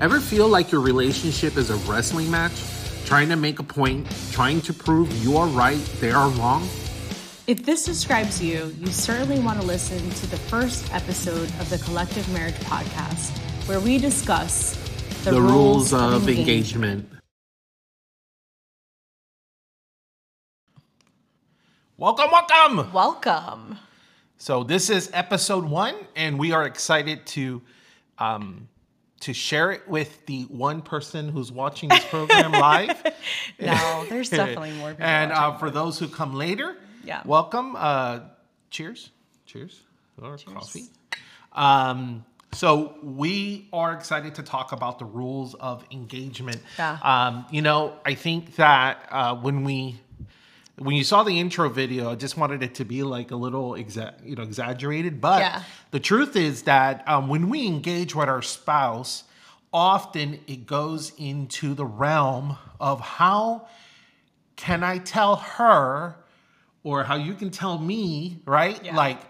Ever feel like your relationship is a wrestling match? Trying to make a point, trying to prove you are right, they are wrong? If this describes you, you certainly want to listen to the first episode of the Collective Marriage Podcast, where we discuss the rules of engagement. Welcome. So this is episode 1, and we are excited to share it with the one person who's watching this program live. No, there's definitely more people. And for those who come later, yeah, welcome. Cheers. Or coffee. So we are excited to talk about the rules of engagement. Yeah. I think that when you saw the intro video, I just wanted it to be like a little exaggerated. But The truth is that when we engage with our spouse, often it goes into the realm of how can I tell her or how you can tell me, right? Yeah. Like,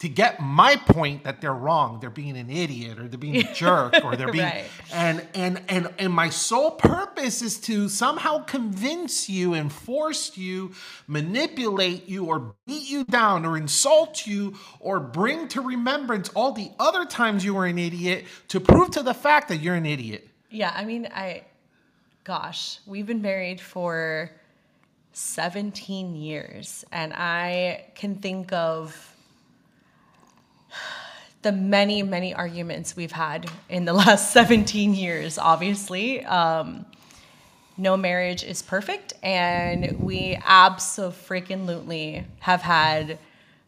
to get my point that they're wrong, they're being an idiot or they're being a jerk or they're being, right. and my sole purpose is to somehow convince you and force you, manipulate you or beat you down or insult you or bring to remembrance all the other times you were an idiot to prove to the fact that you're an idiot. Yeah. I mean, we've been married for 17 years and I can think of the many, many arguments we've had in the last 17 years, obviously. No marriage is perfect, and we abso-freaking-lutely have had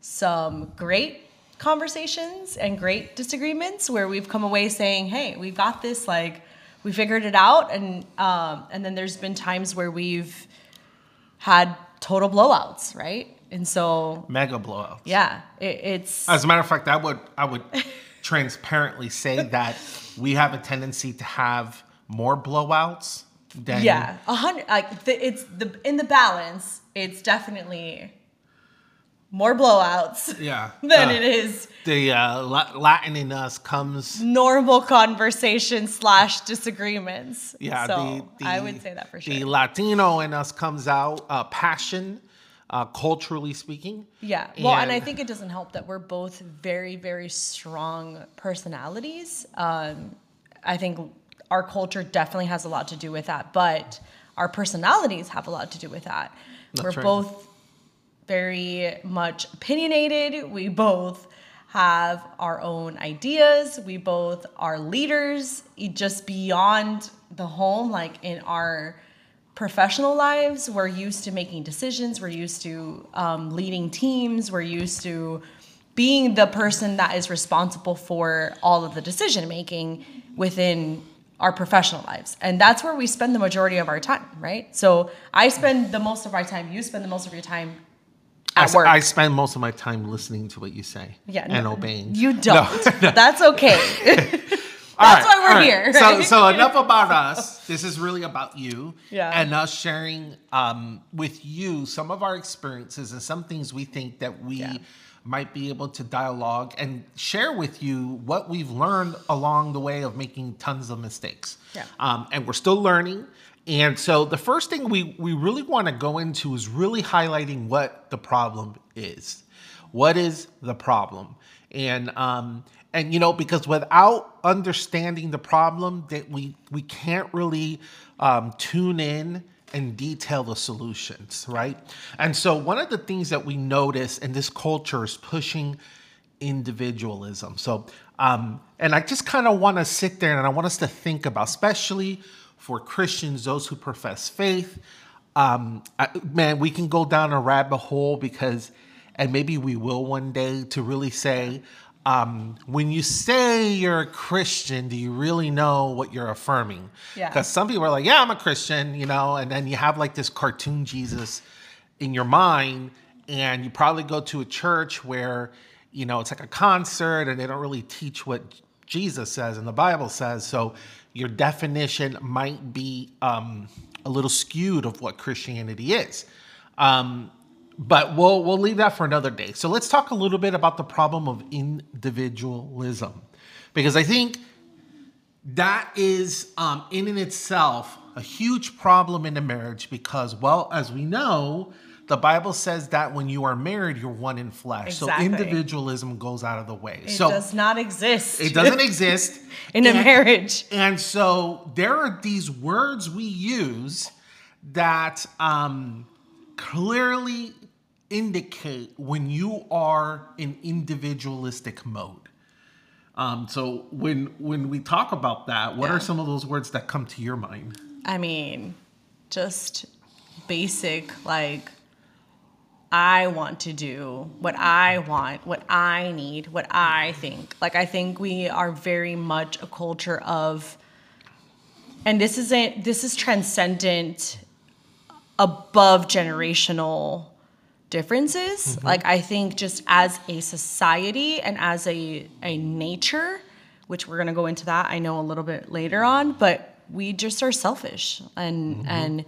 some great conversations and great disagreements where we've come away saying, hey, we've got this, like, we figured it out, and then there's been times where we've had total blowouts, right? And so mega blowouts. Yeah, it's. As a matter of fact, I would transparently say that we have a tendency to have more blowouts than. Yeah, 100. Like in the balance, it's definitely more blowouts. Yeah. Than it is. The Latin in us comes normal conversation / disagreements. Yeah. So I would say that for sure. The Latino in us comes out passion. Culturally speaking. Yeah. Well, and I think it doesn't help that we're both very, very strong personalities. I think our culture definitely has a lot to do with that, but our personalities have a lot to do with that. We're both very much opinionated. We both have our own ideas. We both are leaders just beyond the home, like in our professional lives. We're used to making decisions. We're used to leading teams. We're used to being the person that is responsible for all of the decision making within our professional lives. And that's where we spend the majority of our time, right? So I spend the most of my time, you spend the most of your time at work. I spend most of my time listening to what you say and obeying. You don't. No. That's okay. That's why we're here. Right? So enough about us. This is really about you and us sharing with you some of our experiences and some things we think that we might be able to dialogue and share with you what we've learned along the way of making tons of mistakes. Yeah. And we're still learning. And so the first thing we really want to go into is really highlighting what the problem is. What is the problem? And because without understanding the problem, that we can't really tune in and detail the solutions, right? And so one of the things that we notice in this culture is pushing individualism. So, and I just kind of want to sit there and I want us to think about, especially for Christians, those who profess faith, we can go down a rabbit hole and maybe we will one day, to really say, when you say you're a Christian, do you really know what you're affirming? Yeah. Because some people are like, I'm a Christian, and then you have like this cartoon Jesus in your mind, and you probably go to a church where, it's like a concert and they don't really teach what Jesus says and the Bible says. So your definition might be a little skewed of what Christianity is. But we'll leave that for another day. So let's talk a little bit about the problem of individualism, because I think That is in and itself a huge problem in a marriage because, well, as we know, the Bible says that when you are married, you're one in flesh. Exactly. So individualism goes out of the way. It does not exist. It doesn't exist. in a marriage. And so there are these words we use that clearly indicate when you are in individualistic mode. So when we talk about that, what are some of those words that come to your mind? I mean, just basic, like, I want to do what I want, what I need, what I think. Like, I think we are very much a culture of, and this is transcendent above generational differences. Mm-hmm. Like, I think just as a society and as a nature, which we're going to go into that, I know, a little bit later on, but we just are selfish and, mm-hmm. and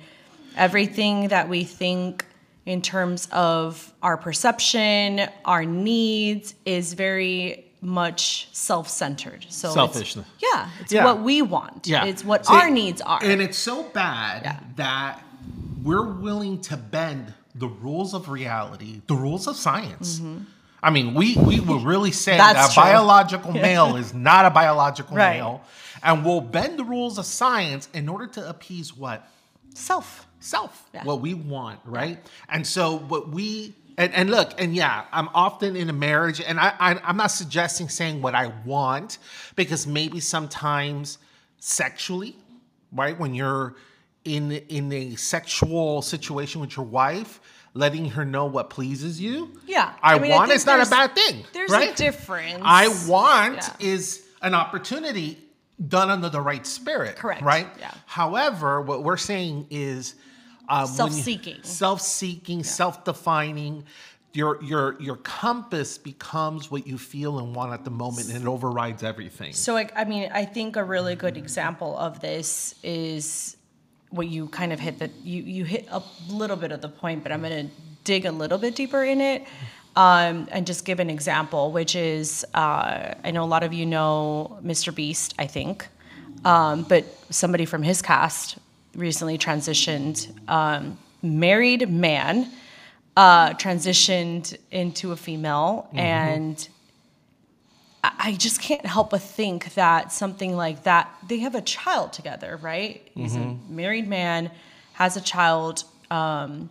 everything that we think in terms of our perception, our needs, is very much self-centered. So selfishness. It's what we want. Yeah. It's what our needs are. And it's so bad that we're willing to bend the rules of reality, the rules of science. Mm-hmm. I mean, we will really say that a biological male is not a biological male. And we'll bend the rules of science in order to appease what? Self. Yeah. What we want, right? And so what we, and look, and I'm often in a marriage, and I'm not suggesting saying what I want, because maybe sometimes sexually, right? When you're in a sexual situation with your wife, letting her know what pleases you. Yeah. I mean, want is not a bad thing. There's a difference. I want is an opportunity done under the right spirit. Correct. Right? Yeah. However, what we're saying is self-seeking, self-defining. Your compass becomes what you feel and want at the moment, and it overrides everything. So, I think a really good example of this is what you kind of hit, that you hit a little bit of the point, but I'm going to dig a little bit deeper in it. And just give an example, which is, I know a lot of you know Mr. Beast, I think, but somebody from his cast recently transitioned, married man, transitioned into a female. Mm-hmm. And I just can't help but think that something like that, they have a child together, right? Mm-hmm. He's a married man, has a child, and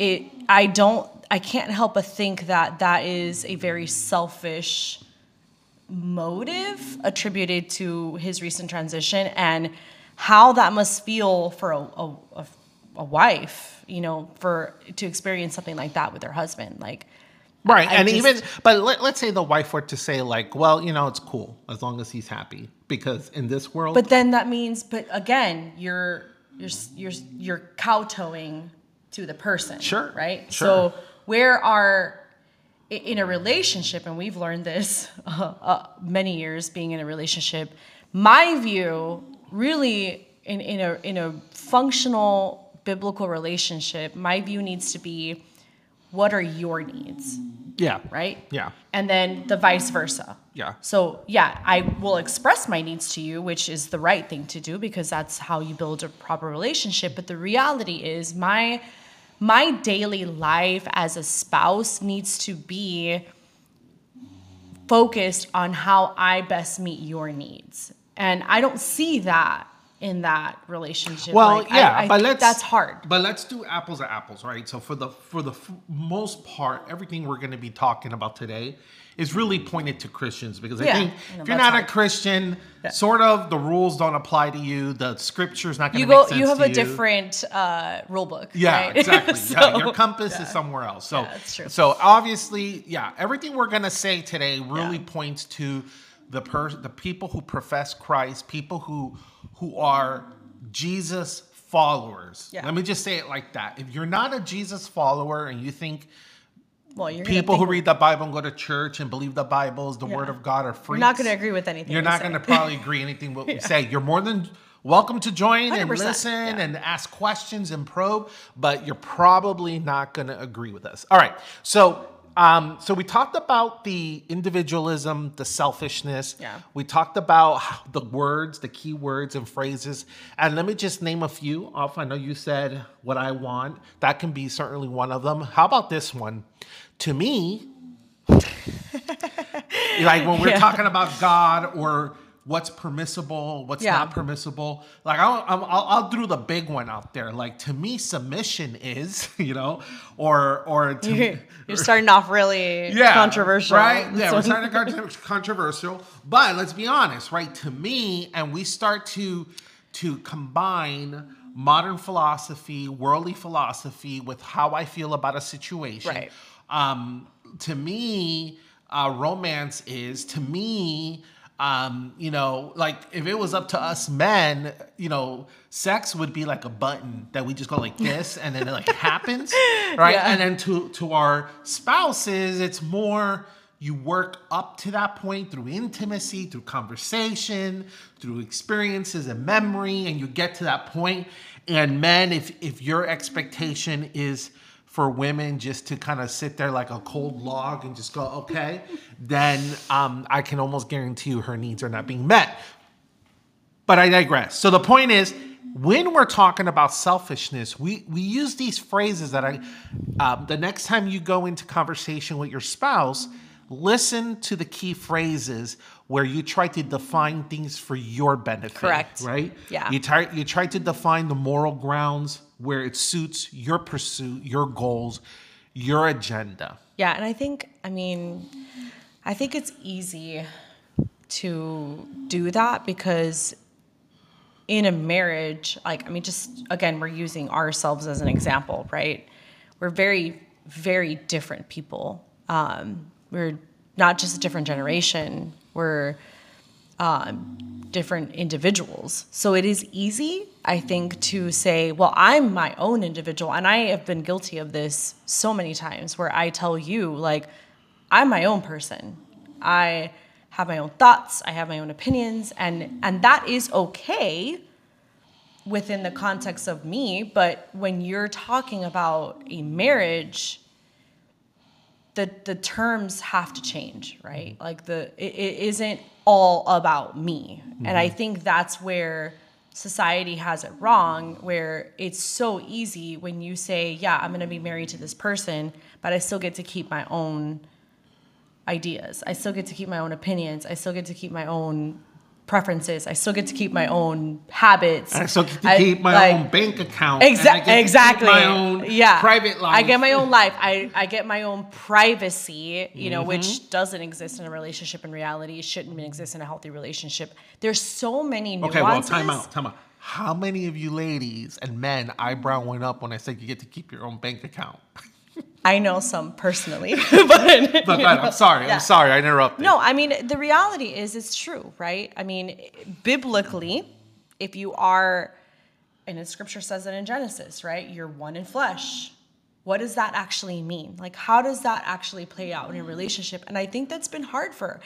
I can't help but think that that is a very selfish motive attributed to his recent transition, and how that must feel for a wife, you know, to experience something like that with her husband. Like, right. Let's say the wife were to say, like, well, you know, it's cool as long as he's happy, because in this world, but then that means, but again, you're kowtowing to the person. Sure. Right? Sure. So in a relationship, and we've learned this many years being in a relationship, my view really in a functional biblical relationship, my view needs to be, what are your needs? Yeah. Right? Yeah. And then the vice versa. Yeah. So I will express my needs to you, which is the right thing to do, because that's how you build a proper relationship. But the reality is my daily life as a spouse needs to be focused on how I best meet your needs. And I don't see that in that relationship. Well, that's hard. But let's do apples to apples, right? So for the most part, everything we're going to be talking about today is really pointed to Christians, because I think if you're not a Christian, sort of the rules don't apply to you. The scripture's not going to make sense to you. You have a different rule book. Yeah, right? Exactly. So, your compass is somewhere else. So, that's true. So obviously, everything we're going to say today really points to the people who profess Christ, people who are Jesus followers. Yeah. Let me just say it like that. If you're not a Jesus follower and you think people who read the Bible and go to church and believe the Bible is the Word of God are freaks, you're not going to agree with anything. You're not going to probably agree anything what we say. You're more than welcome to join 100%. And listen and ask questions and probe, but you're probably not going to agree with us. All right. So So we talked about the individualism, the selfishness. Yeah. We talked about the words, the key words and phrases. And let me just name a few off. I know you said what I want. That can be certainly one of them. How about this one? To me, like when we're talking about God or what's permissible, what's not permissible. Like I'll throw the big one out there. Like to me, submission is, you know, or to you're starting off really controversial, right? Yeah, we're starting to controversial. But let's be honest, right? To me, and we start to combine modern philosophy, worldly philosophy, with how I feel about a situation. Right. To me, romance is to me. You know, like if it was up to us men, you know, sex would be like a button that we just go like this and then it like happens, right? Yeah. And then to our spouses, it's more you work up to that point through intimacy, through conversation, through experiences and memory, and you get to that point. And men, if your expectation is for women just to kind of sit there like a cold log and just go, okay, then I can almost guarantee you her needs are not being met. But I digress. So the point is, when we're talking about selfishness, we use these phrases that the next time you go into conversation with your spouse, listen to the key phrases where you try to define things for your benefit. Correct. Right? Yeah. You try to define the moral grounds where it suits your pursuit, your goals, your agenda. Yeah, and I think it's easy to do that because in a marriage, just again, we're using ourselves as an example, right? We're very, very different people. We're not just a different generation, we're different individuals. So it is easy, I think, to say, well, I'm my own individual. And I have been guilty of this so many times where I tell you, like, I'm my own person. I have my own thoughts. I have my own opinions. And that is okay within the context of me. But when you're talking about a marriage, the terms have to change, right? Like it isn't all about me. Mm-hmm. And I think that's where society has it wrong, where it's so easy when you say, yeah, I'm going to be married to this person, but I still get to keep my own ideas. I still get to keep my own opinions. I still get to keep my own preferences. I still get to keep my own habits. I still get to keep my own bank account. Exactly. My own private life. I get my own life. I get my own privacy, you know, which doesn't exist in a relationship in reality. It shouldn't exist in a healthy relationship. There's so many nuances. Okay, well, time out. How many of you ladies and men eyebrow went up when I said you get to keep your own bank account? I know some personally, but I'm sorry. I interrupted. No, the reality is it's true, right? Biblically, if you are, and the scripture says it in Genesis, right? You're one in flesh. What does that actually mean? Like, how does that actually play out in a relationship? And I think that's been hard for,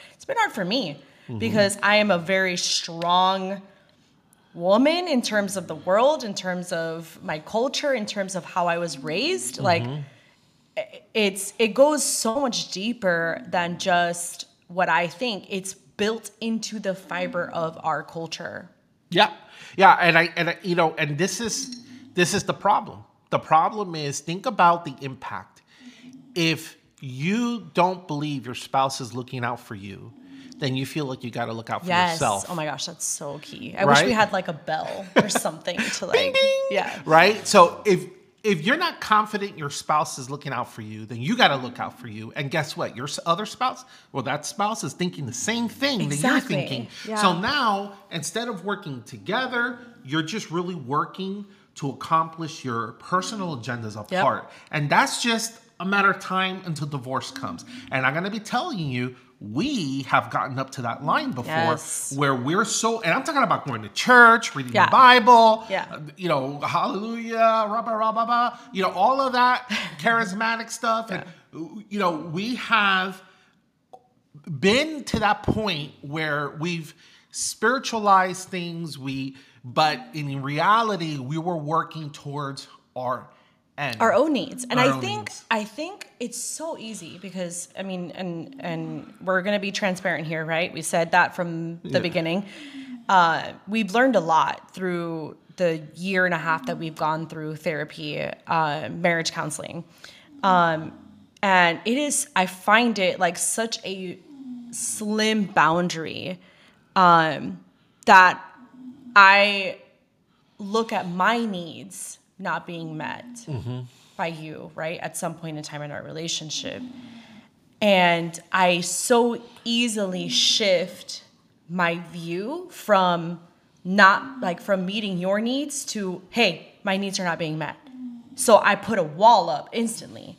me because I am a very strong woman in terms of the world, in terms of my culture, in terms of how I was raised. Like, it goes so much deeper than just what I think. It's built into the fiber of our culture. Yeah. Yeah. And this is the problem. The problem is, think about the impact. If you don't believe your spouse is looking out for you, then you feel like you got to look out for yourself. Oh my gosh, that's so key. I wish we had like a bell or something to like, bing, bing. Yeah. Right. So if you're not confident your spouse is looking out for you, then you got to look out for you. And guess what? Your other spouse, well, that spouse is thinking the same thing that you're thinking. Yeah. So now, instead of working together, you're just really working to accomplish your personal agendas apart. Yep. And that's just a matter of time until divorce comes. And I'm going to be telling you, we have gotten up to that line before where we're so, and I'm talking about going to church, reading the Bible, you know, hallelujah, rah, rah, rah, rah, rah, you know, all of that charismatic stuff. Yeah. And, you know, we have been to that point where we've spiritualized things, but in reality, we were working towards our and our own needs. And I think it's so easy because, I mean, and we're going to be transparent here, right? We said that from the beginning. We've learned a lot through the year and a half that we've gone through therapy, marriage counseling. And it is, I find it like such a slim boundary, that I look at my needs not being met by you, right? At some point in time in our relationship. And I so easily shift my view from not like from meeting your needs to, hey, my needs are not being met. So I put a wall up instantly.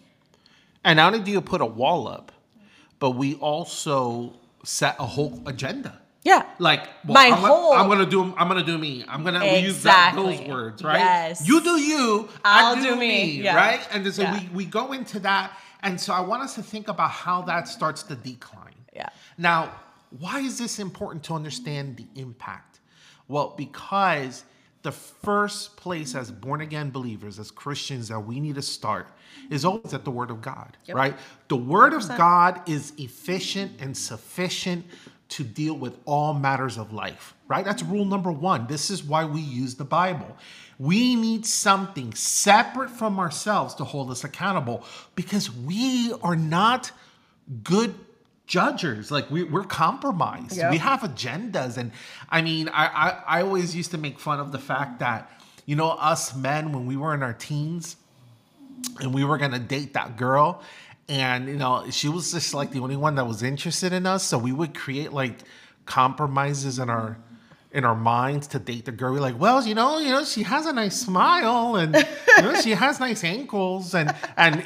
And not only do you put a wall up, but we also set a whole agenda. Yeah. Like, well, I'm going to do me. I'm going to use those words, right? Yes. You do you, I'll do me, yeah. Right? And so we go into that. And so I want us to think about how that starts to decline. Yeah. Now, why is this important to understand the impact? Well, because the first place as born-again believers, as Christians, that we need to start is always at the Word of God, right? The Word 100%. Of God is efficient and sufficient to deal with all matters of life, right? That's rule number one. This is why we use the Bible. We need something separate from ourselves to hold us accountable because we are not good judgers. Like we're compromised. Yep. We have agendas. And I mean, I always used to make fun of the fact that, you know, us men, when we were in our teens and we were going to date that girl, and, you know, she was just like the only one that was interested in us. So we would create like compromises in our minds to date the girl. We're like, well, you know, she has a nice smile and you know, she has nice ankles. And,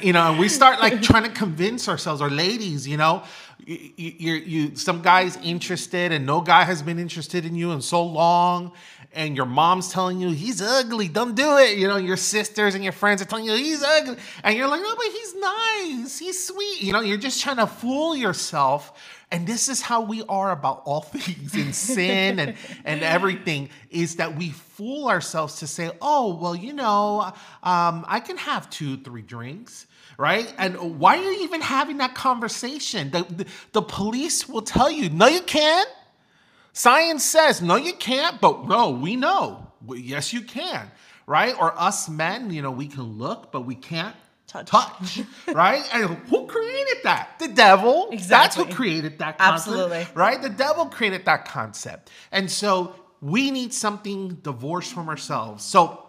you know, we start like trying to convince ourselves, or ladies, you know, you some guy's interested and no guy has been interested in you in so long. And your mom's telling you, he's ugly, don't do it. You know, your sisters and your friends are telling you, he's ugly. And you're like, no, but he's nice, he's sweet. You know, you're just trying to fool yourself. And this is how we are about all things in sin and everything, is that we fool ourselves to say, oh, well, you know, I can have 2-3 drinks. Right? And why are you even having that conversation? The police will tell you, no, you can't. Science says, no, you can't, but no, we know. Well, yes, you can, right? Or us men, you know, we can look, but we can't touch right? And who created that? The devil. Exactly. That's who created that concept. Absolutely. Right? The devil created that concept. And so we need something divorced from ourselves. So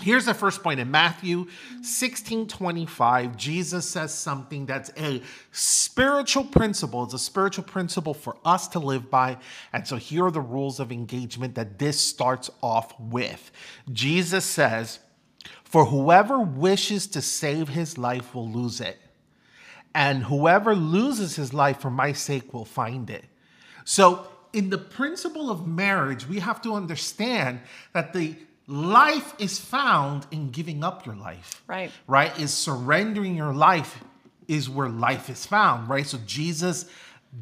here's the first point. In Matthew 16:25, Jesus says something that's a spiritual principle. It's a spiritual principle for us to live by. And so here are the rules of engagement that this starts off with. Jesus says, "For whoever wishes to save his life will lose it, and whoever loses his life for my sake will find it." So in the principle of marriage, we have to understand that the life is found in giving up your life, right? Right? Is surrendering your life is where life is found, right? So Jesus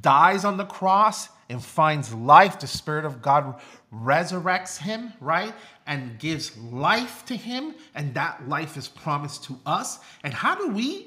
dies on the cross and finds life. The Spirit of God resurrects him, right? And gives life to him. And that life is promised to us. And how do we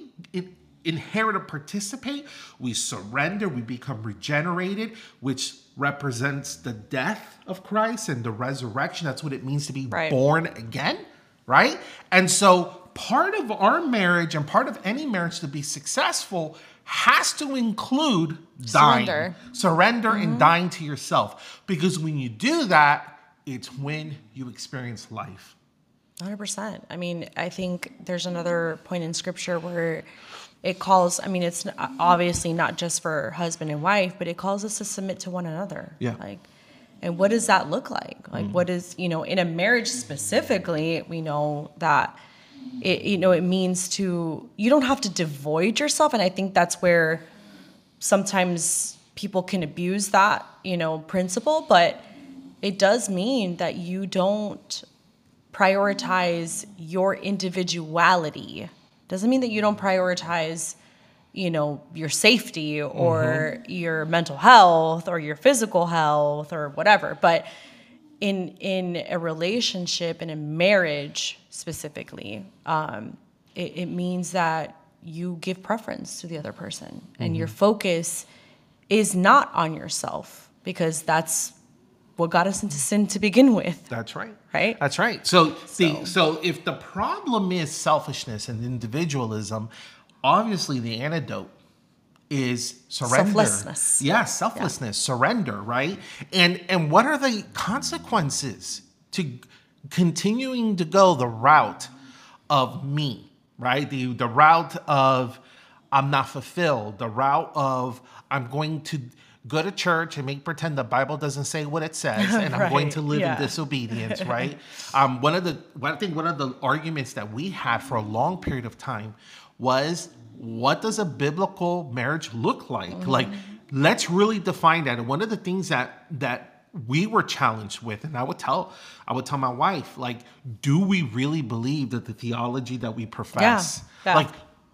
inherit or participate? We surrender, we become regenerated, which represents the death of Christ and the resurrection. That's what it means to be born again, right? And so part of our marriage and part of any marriage to be successful has to include dying. Surrender and dying to yourself. Because when you do that, it's when you experience life. 100%. I mean, I think there's another point in scripture where it calls, I mean, it's obviously not just for husband and wife, but it calls us to submit to one another. Yeah. Like, and what does that look like? Like, what is, you know, in a marriage specifically, we know that it, you know, it means to, you don't have to devoid yourself. And I think that's where sometimes people can abuse that, you know, principle, but it does mean that you don't prioritize your individuality. Doesn't mean that you don't prioritize, you know, your safety or your mental health or your physical health or whatever. But in a relationship, in a marriage specifically, it means that you give preference to the other person, and your focus is not on yourself, because that's what got us into sin to begin with. That's right. Right? That's right. So if the problem is selfishness and individualism, obviously the antidote is surrender. Selflessness. Yes, selflessness, surrender, right? And what are the consequences to continuing to go the route of me, right? The route of I'm not fulfilled, the route of I'm going to go to church and make pretend the Bible doesn't say what it says, and I'm going to live in disobedience, right? One of the arguments that we had for a long period of time was, what does a biblical marriage look like? Like, let's really define that. And one of the things that we were challenged with, and I would tell my wife, like, do we really believe that the theology that we profess,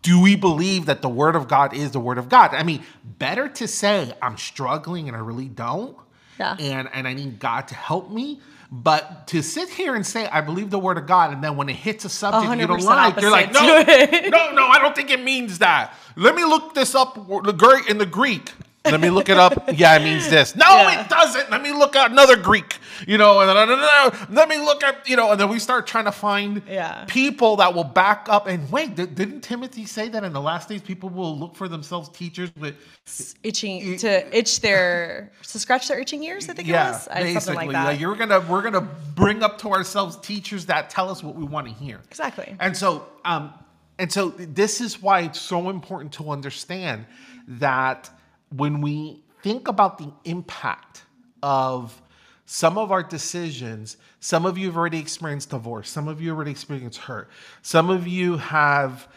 do we believe that the Word of God is the Word of God? I mean, better to say I'm struggling and I really don't, and I need God to help me, but to sit here and say I believe the Word of God, and then when it hits a subject you don't like, you're like, no, I don't think it means that. Let me look this up in the Greek. Let me look it up. Yeah, it means this. No, it doesn't. Let me look at another Greek, and let me look at, and then we start trying to find people that will back up. And wait, didn't Timothy say that in the last days, people will look for themselves teachers with to scratch their itching ears? I think it was. Something like that. Like, we're gonna bring up to ourselves teachers that tell us what we want to hear. Exactly. And so this is why it's so important to understand that when we think about the impact of some of our decisions, some of you have already experienced divorce, some of you already experienced hurt, some of you have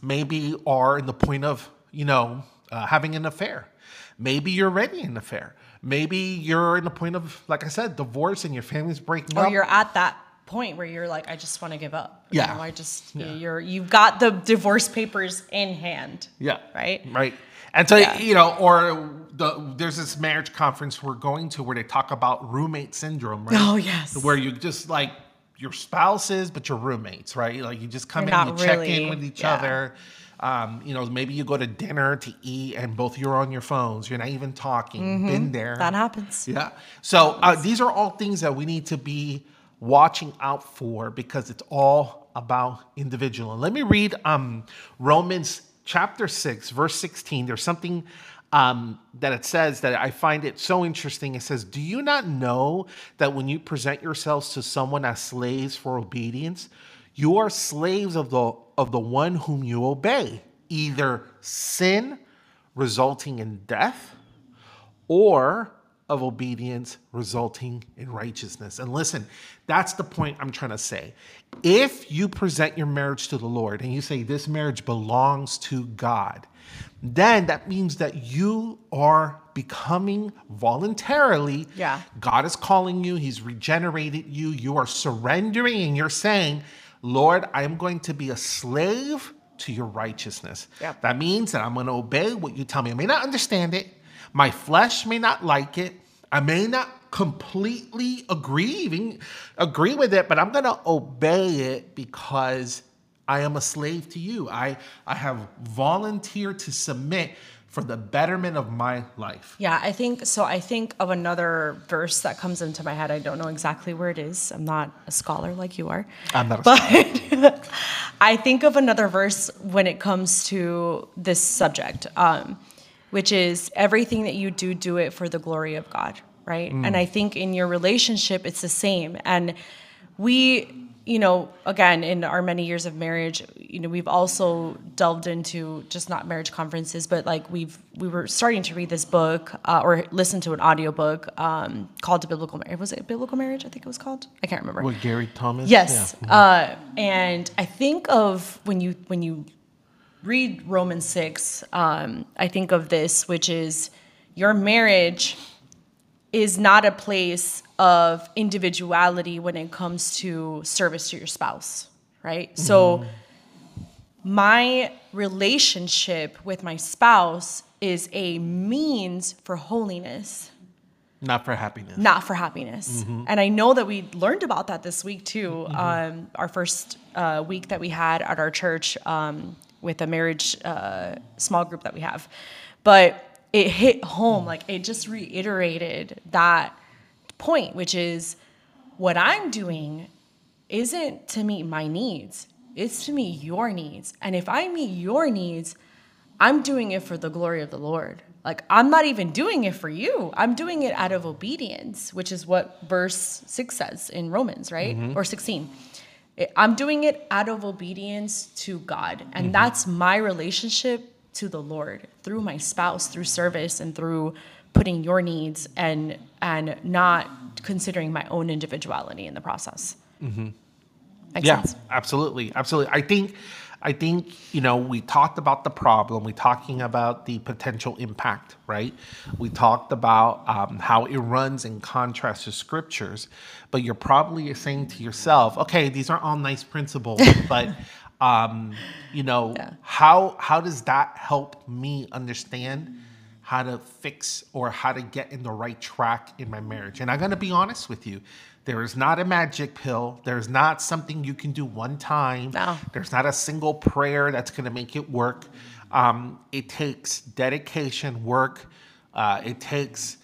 maybe are in the point of having an affair. Maybe you're already in an affair. Maybe you're in the point of, like I said, divorce and your family's breaking up. Or you're at that point where you're like, I just want to give up. Yeah. You've got the divorce papers in hand. Yeah. Right. And so, there's this marriage conference we're going to where they talk about roommate syndrome, right? Oh, yes. Where you just like your spouses, but your roommates, right? Like you just come in and check in with each other. Maybe you go to dinner to eat and both you're on your phones. You're not even talking. Been there. That happens. Yeah. So these are all things that we need to be watching out for, because it's all about individual. And let me read Romans Chapter 6, verse 16, there's something that it says that I find it so interesting. It says, do you not know that when you present yourselves to someone as slaves for obedience, you are slaves of the one whom you obey, either sin resulting in death or of obedience resulting in righteousness? And listen, that's the point I'm trying to say. If you present your marriage to the Lord and you say this marriage belongs to God, then that means that you are becoming voluntarily. Yeah. God is calling you. He's regenerated you. You are surrendering and you're saying, Lord, I am going to be a slave to your righteousness. Yep. That means that I'm going to obey what you tell me. I may not understand it. My flesh may not like it. I may not completely agree with it, but I'm going to obey it because I am a slave to you. I have volunteered to submit for the betterment of my life. Yeah, I think of another verse that comes into my head. I don't know exactly where it is. I'm not a scholar like you are. I'm not a scholar. I think of another verse when it comes to this subject. Which is everything that you do it for the glory of God, right? And I think in your relationship, it's the same. And we, again, in our many years of marriage, we've also delved into just not marriage conferences, but like we were starting to read this book or listen to an audiobook called A Biblical Marriage. Was it A Biblical Marriage? I think it was called. I can't remember. With Gary Thomas? Yes. Yeah. And I think of when you read Romans 6, I think of this, which is your marriage is not a place of individuality when it comes to service to your spouse, right? So my relationship with my spouse is a means for holiness, Not for happiness. Not for happiness. Mm-hmm. And I know that we learned about that this week too. Mm-hmm. Our first week that we had at our church with a marriage small group that we have. But it hit home. Like, it just reiterated that point, which is what I'm doing isn't to meet my needs. It's to meet your needs. And if I meet your needs, I'm doing it for the glory of the Lord. Like, I'm not even doing it for you. I'm doing it out of obedience, which is what verse 6 says in Romans, right? Mm-hmm. Or 16. I'm doing it out of obedience to God. And mm-hmm. that's my relationship to the Lord through my spouse, through service, and through putting your needs and not considering my own individuality in the process. Mm-hmm. Makes sense? Absolutely. Absolutely. I think, you know, we talked about the problem. We're talking about the potential impact, right? We talked about how it runs in contrast to scriptures, but you're probably saying to yourself, okay, these are all nice principles, but, you know, how does that help me understand how to fix or how to get in the right track in my marriage? And I'm going to be honest with you. There is not a magic pill. There's not something you can do one time. No. There's not a single prayer that's going to make it work. It takes dedication, work. It takes,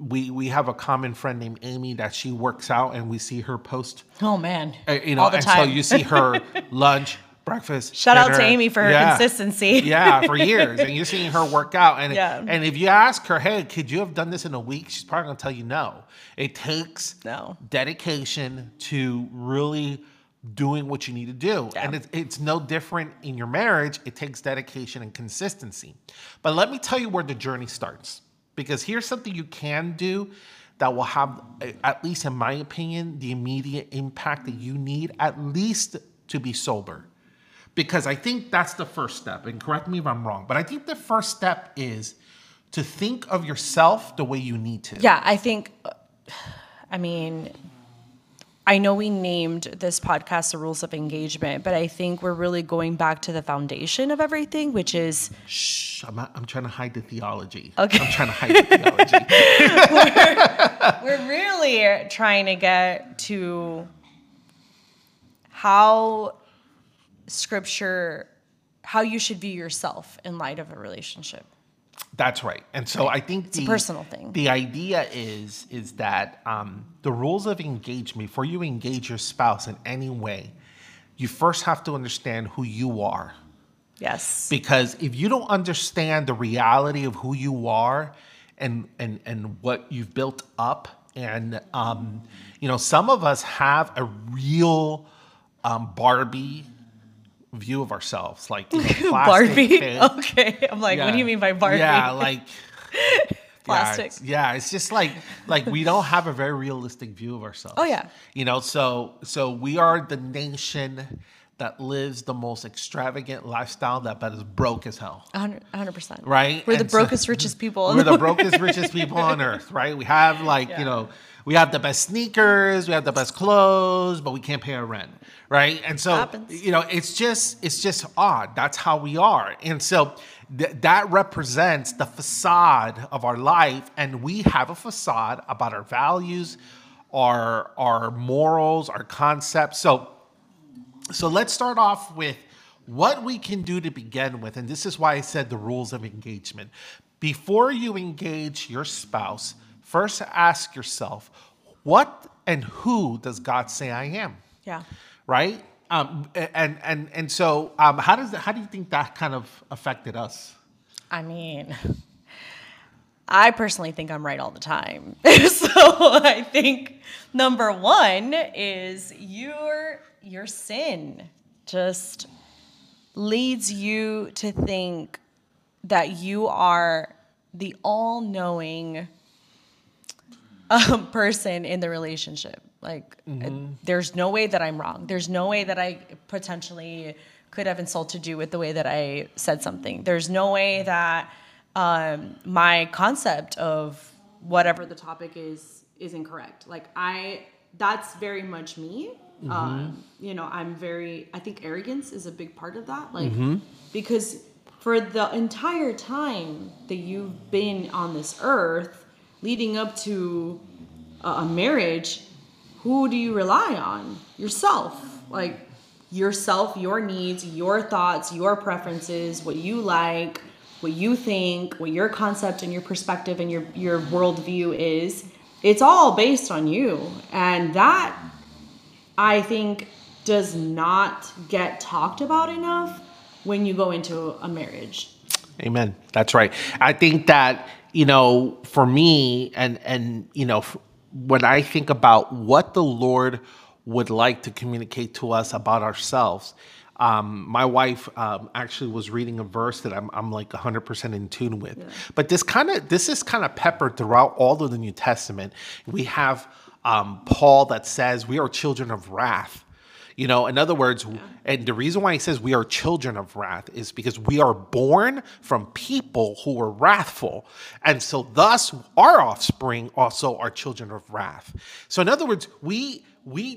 we have a common friend named Amy that she works out, and we see her post. Oh, man. You know, all the time. And so you see her lunch, breakfast, Shout out to Amy for her consistency. Yeah, for years. And you're seeing her work out. And, and if you ask her, hey, could you have done this in a week? She's probably going to tell you no. It takes dedication to really doing what you need to do. Yeah. And it's no different in your marriage. It takes dedication and consistency. But let me tell you where the journey starts. Because here's something you can do that will have, at least in my opinion, the immediate impact that you need, at least to be sober. Because I think that's the first step, and correct me if I'm wrong, but I think the first step is to think of yourself the way you need to. Yeah, I think, I mean, I know we named this podcast The Rules of Engagement, but I think we're really going back to the foundation of everything, which is... Shh, I'm trying to hide the theology. Okay. I'm trying to hide the theology. We're really trying to get to how... Scripture, how you should view yourself in light of a relationship. That's right. And so I think it's a personal thing. The idea is that the rules of engagement, before you engage your spouse in any way, you first have to understand who you are. Yes. Because if you don't understand the reality of who you are and what you've built up, and you know, some of us have a real Barbie view of ourselves, like, you know, Barbie. Thing. Okay, I'm like, what do you mean by Barbie? Yeah, like plastic. Yeah, it's just like we don't have a very realistic view of ourselves. Oh yeah, you know, so we are the nation that lives the most extravagant lifestyle that is broke as hell. 100%. Right? We're the brokest, richest people on earth. We're the brokest, richest people on earth, right? We have, like, you know, we have the best sneakers, we have the best clothes, but we can't pay our rent, right? And so, you know, it's just odd. That's how we are. And so that represents the facade of our life, and we have a facade about our values, our morals, our concepts. So let's start off with what we can do to begin with. And this is why I said the rules of engagement. Before you engage your spouse, first ask yourself, what and who does God say I am? Yeah. Right? So how do you think that kind of affected us? I mean, I personally think I'm right all the time. So I think number one is your sin just leads you to think that you are the all-knowing person in the relationship. Like, there's no way that I'm wrong. There's no way that I potentially could have insulted you with the way that I said something. There's no way that my concept of whatever the topic is incorrect. Like, that's very much me. Mm-hmm. You know, I think arrogance is a big part of that. Like, because for the entire time that you've been on this earth, leading up to a marriage, who do you rely on? Yourself. Like yourself, your needs, your thoughts, your preferences, what you like, what you think, what your concept and your perspective and your worldview is. It's all based on you. And that, I think, does not get talked about enough when you go into a marriage. Amen. That's right. I think that, you know, for me and you know, when I think about what the Lord would like to communicate to us about ourselves, my wife actually was reading a verse that I'm like 100% in tune with. Yeah. But this is kind of peppered throughout all of the New Testament. We have Paul that says we are children of wrath. You know, in other words, yeah. And the reason why he says we are children of wrath is because we are born from people who were wrathful. And so thus our offspring also are children of wrath. So in other words, we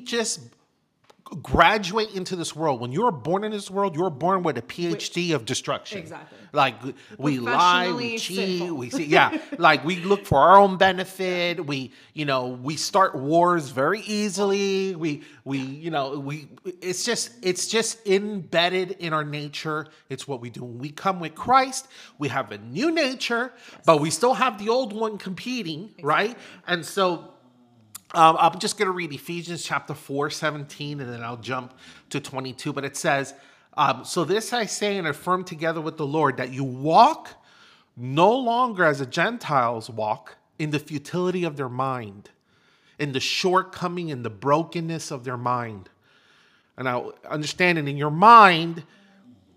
just graduate into this world. When you're born in this world, you're born with a PhD of destruction. Exactly. Like we lie, we cheat, sinful. We see, yeah. Like we look for our own benefit. We, you know, we start wars very easily. We, you know, it's just embedded in our nature. It's what we do. When we come with Christ, we have a new nature, yes. But we still have the old one competing, exactly. Right? And so I'm just going to read Ephesians chapter 4:17, and then I'll jump to 22. But it says, so this I say and affirm together with the Lord, that you walk no longer as the Gentiles walk, in the futility of their mind, in the shortcoming and the brokenness of their mind. And now, understanding in your mind,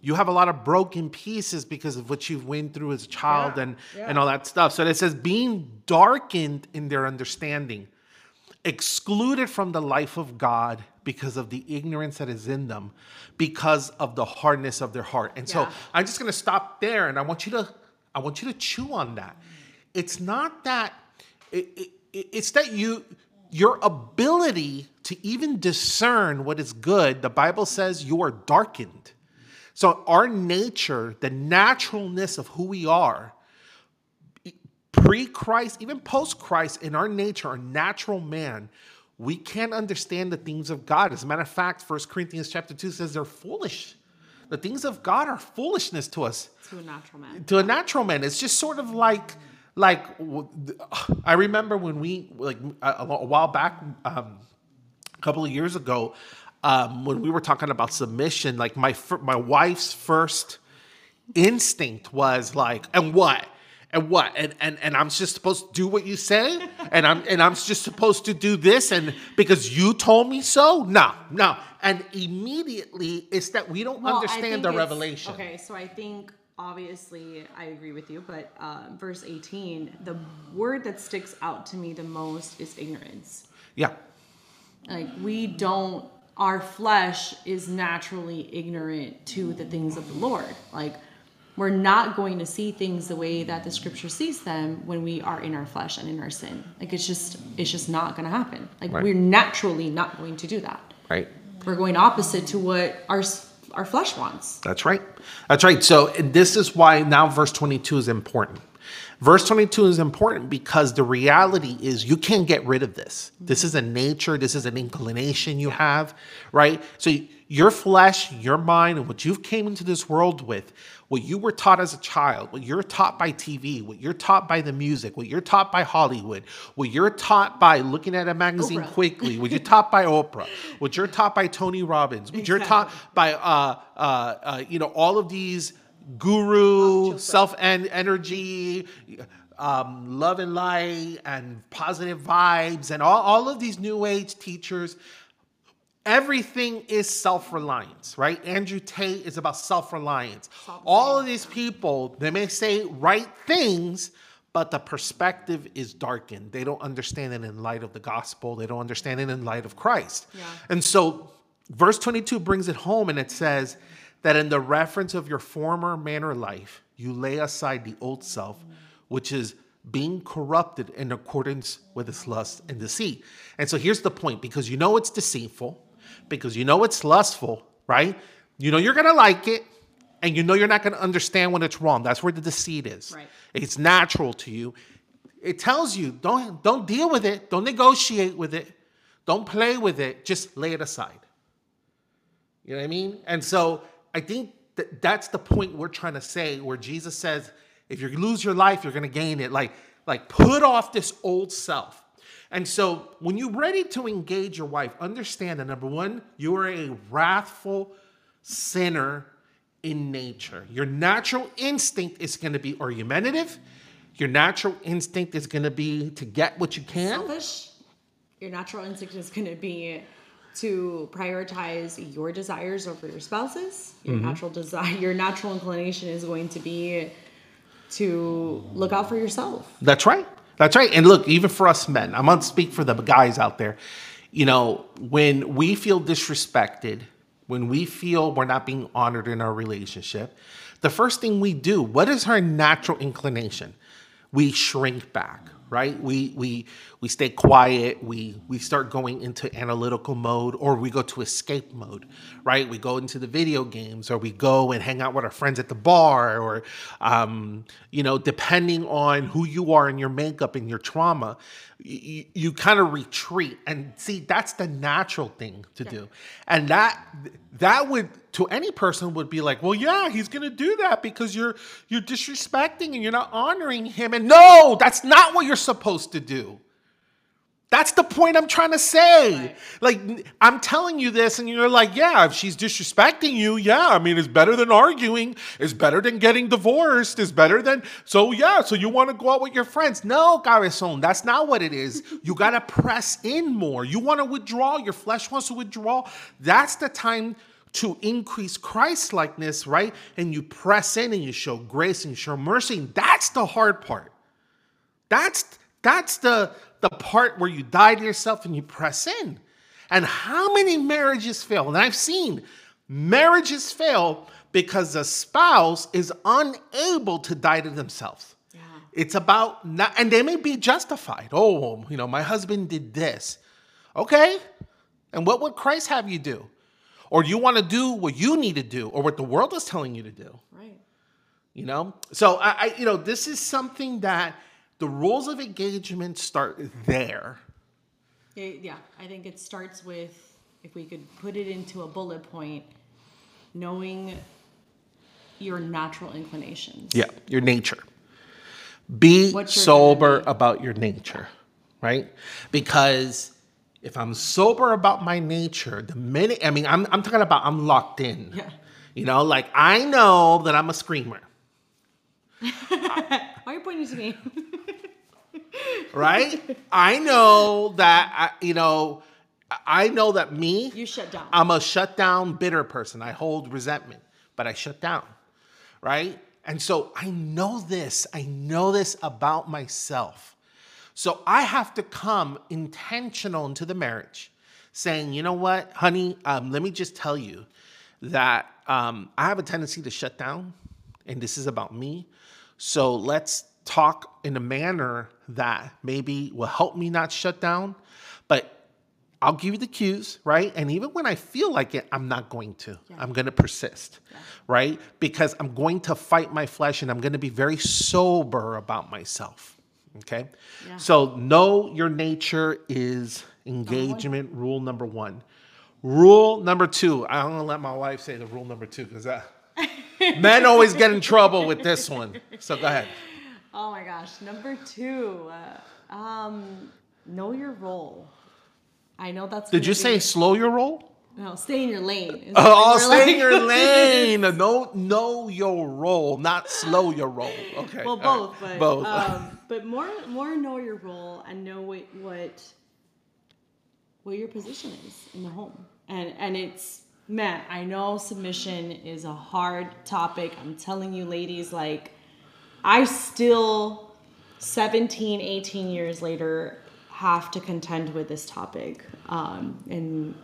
you have a lot of broken pieces because of what you've went through as a child, yeah, and all that stuff. So it says, being darkened in their understanding, excluded from the life of God because of the ignorance that is in them, because of the hardness of their heart. And yeah. So I'm just going to stop there, and I want you to chew on that. It's not that it's that your ability to even discern what is good. The Bible says you are darkened. So our nature, the naturalness of who we are, pre-Christ, even post-Christ, in our nature, our natural man, we can't understand the things of God. As a matter of fact, 1 Corinthians chapter 2 says they're foolish. The things of God are foolishness to us. To a natural man. To a natural man. It's just sort of like I remember when we, like a while back, a couple of years ago, when we were talking about submission, like my wife's first instinct was like, and what? And what? And I'm just supposed to do what you say? And I'm just supposed to do this, and because you told me so? No. And immediately it's that we don't understand the revelation. Okay, so I think obviously I agree with you, but verse 18, the word that sticks out to me the most is ignorance. Yeah. Like our flesh is naturally ignorant to the things of the Lord. Like, we're not going to see things the way that the scripture sees them when we are in our flesh and in our sin. Like it's just not going to happen. Like right. We're naturally not going to do that. Right. We're going opposite to what our flesh wants. That's right. That's right. So this is why now verse 22 is important. Verse 22 is important because the reality is you can't get rid of this. This is a nature. This is an inclination you have, right? So your flesh, your mind, and what you've came into this world with, what you were taught as a child, what you're taught by TV, what you're taught by the music, what you're taught by Hollywood, what you're taught by looking at a magazine Oprah. Quickly, what you're taught by Oprah, what you're taught by Tony Robbins, what exactly. you're taught by, you know, all of these guru, self and energy, love and light, and positive vibes, and all of these new age teachers. Everything is self-reliance, right? Andrew Tate is about self-reliance. All of these people, they may say right things, but the perspective is darkened. They don't understand it in light of the gospel. They don't understand it in light of Christ. Yeah. And so verse 22 brings it home, and it says, that in the reference of your former manner of life, you lay aside the old self, which is being corrupted in accordance with its lust and deceit. And so here's the point, because you know it's deceitful, because you know it's lustful, right? You know you're gonna like it, and you know you're not gonna understand when it's wrong. That's where the deceit is. Right. It's natural to you. It tells you, don't deal with it. Don't negotiate with it. Don't play with it. Just lay it aside. You know what I mean? And so I think that's the point we're trying to say, where Jesus says, if you lose your life, you're going to gain it. Like put off this old self. And so when you're ready to engage your wife, understand that, number one, you are a wrathful sinner in nature. Your natural instinct is going to be argumentative. Your natural instinct is going to be to get what you can. Selfish. Your natural instinct is going to be to prioritize your desires over your spouse's. Your natural desire, your natural inclination is going to be to look out for yourself. That's right. That's right. And look, even for us men, I'm going to speak for the guys out there. You know, when we feel disrespected, when we feel we're not being honored in our relationship, the first thing we do, what is our natural inclination? We shrink back, right? We stay quiet. We start going into analytical mode, or we go to escape mode, right? We go into the video games, or we go and hang out with our friends at the bar, or, you know, depending on who you are and your makeup and your trauma, you kind of retreat. And see, that's the natural thing to do. And that would, to any person, would be like, well, yeah, he's going to do that because you're disrespecting and you're not honoring him. And no, that's not what you're supposed to do. That's the point I'm trying to say. Right. Like, I'm telling you this and you're like, yeah, if she's disrespecting you, yeah, I mean, it's better than arguing. It's better than getting divorced. It's better than, so you want to go out with your friends. No, Garizon, that's not what it is. You got to press in more. You want to withdraw. Your flesh wants to withdraw. That's the time to increase Christ-likeness, right? And you press in and you show grace and you show mercy. And that's the hard part. That's the part where you die to yourself and you press in. And how many marriages fail? And I've seen marriages fail because the spouse is unable to die to themselves. Yeah. It's about not, and they may be justified. Oh, you know, my husband did this. Okay. And what would Christ have you do? Or you want to do what you need to do or what the world is telling you to do. Right. You know? So I you know, this is something that the rules of engagement start there. Yeah, I think it starts with, if we could put it into a bullet point, knowing your natural inclinations. Yeah, your nature. Be sober about your nature, right? Because if I'm sober about my nature, the minute, I mean, I'm talking about I'm locked in. Yeah. You know, like, I know that I'm a screamer. Why are you pointing to me? Right? I know that, I know that me. You shut down. I'm a shut down, bitter person. I hold resentment, but I shut down. Right? And so I know this. I know this about myself. So I have to come intentional into the marriage saying, you know what, honey, let me just tell you that I have a tendency to shut down, and this is about me. So let's talk in a manner that maybe will help me not shut down, but I'll give you the cues, right? And even when I feel like it, I'm not going to. Yeah. I'm going to persist, yeah. Right? Because I'm going to fight my flesh, and I'm going to be very sober about myself, okay? Yeah. So know your nature is engagement rule number one. Rule number two. I'm going to let my wife say the rule number two because men always get in trouble with this one. So go ahead. Oh my gosh. Number two, know your role. I know that's. Did you say slow your roll? No, stay in your lane. Stay in your lane. Know your role, not slow your role. Okay. Well, both, right. Both. But more know your role and know what your position is in the home. And it's, man, I know submission is a hard topic. I'm telling you, ladies, like, I still, 17, 18 years later, have to contend with this topic. And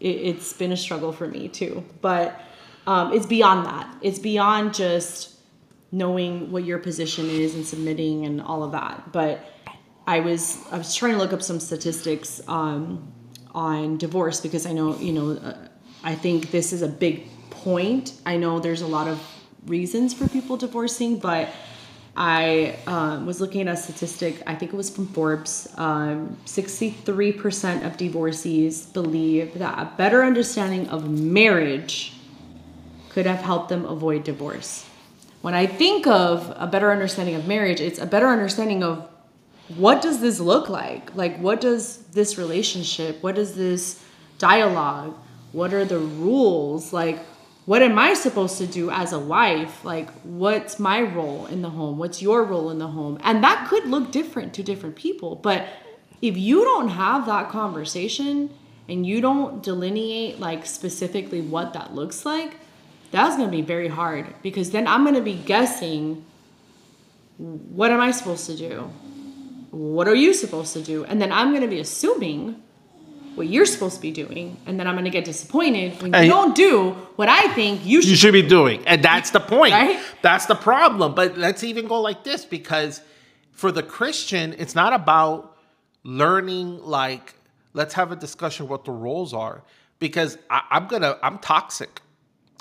it's been a struggle for me, too. But it's beyond that. It's beyond just knowing what your position is and submitting and all of that. But I was trying to look up some statistics on divorce, because I know, I think this is a big point. I know there's a lot of reasons for people divorcing, but I was looking at a statistic, I think it was from Forbes, 63% of divorcees believe that a better understanding of marriage could have helped them avoid divorce. When I think of a better understanding of marriage, it's a better understanding of what does this look like? Like, what does this relationship, what does this dialogue, what are the rules? Like, what am I supposed to do as a wife? Like, what's my role in the home? What's your role in the home? And that could look different to different people. But if you don't have that conversation and you don't delineate like specifically what that looks like, that's going to be very hard, because then I'm going to be guessing, what am I supposed to do? What are you supposed to do? And then I'm going to be assuming what you're supposed to be doing, and then I'm going to get disappointed when you don't do what I think you should be doing. And that's the point. Right? That's the problem. But let's even go like this, because for the Christian, it's not about learning, like, let's have a discussion what the roles are, because I'm toxic.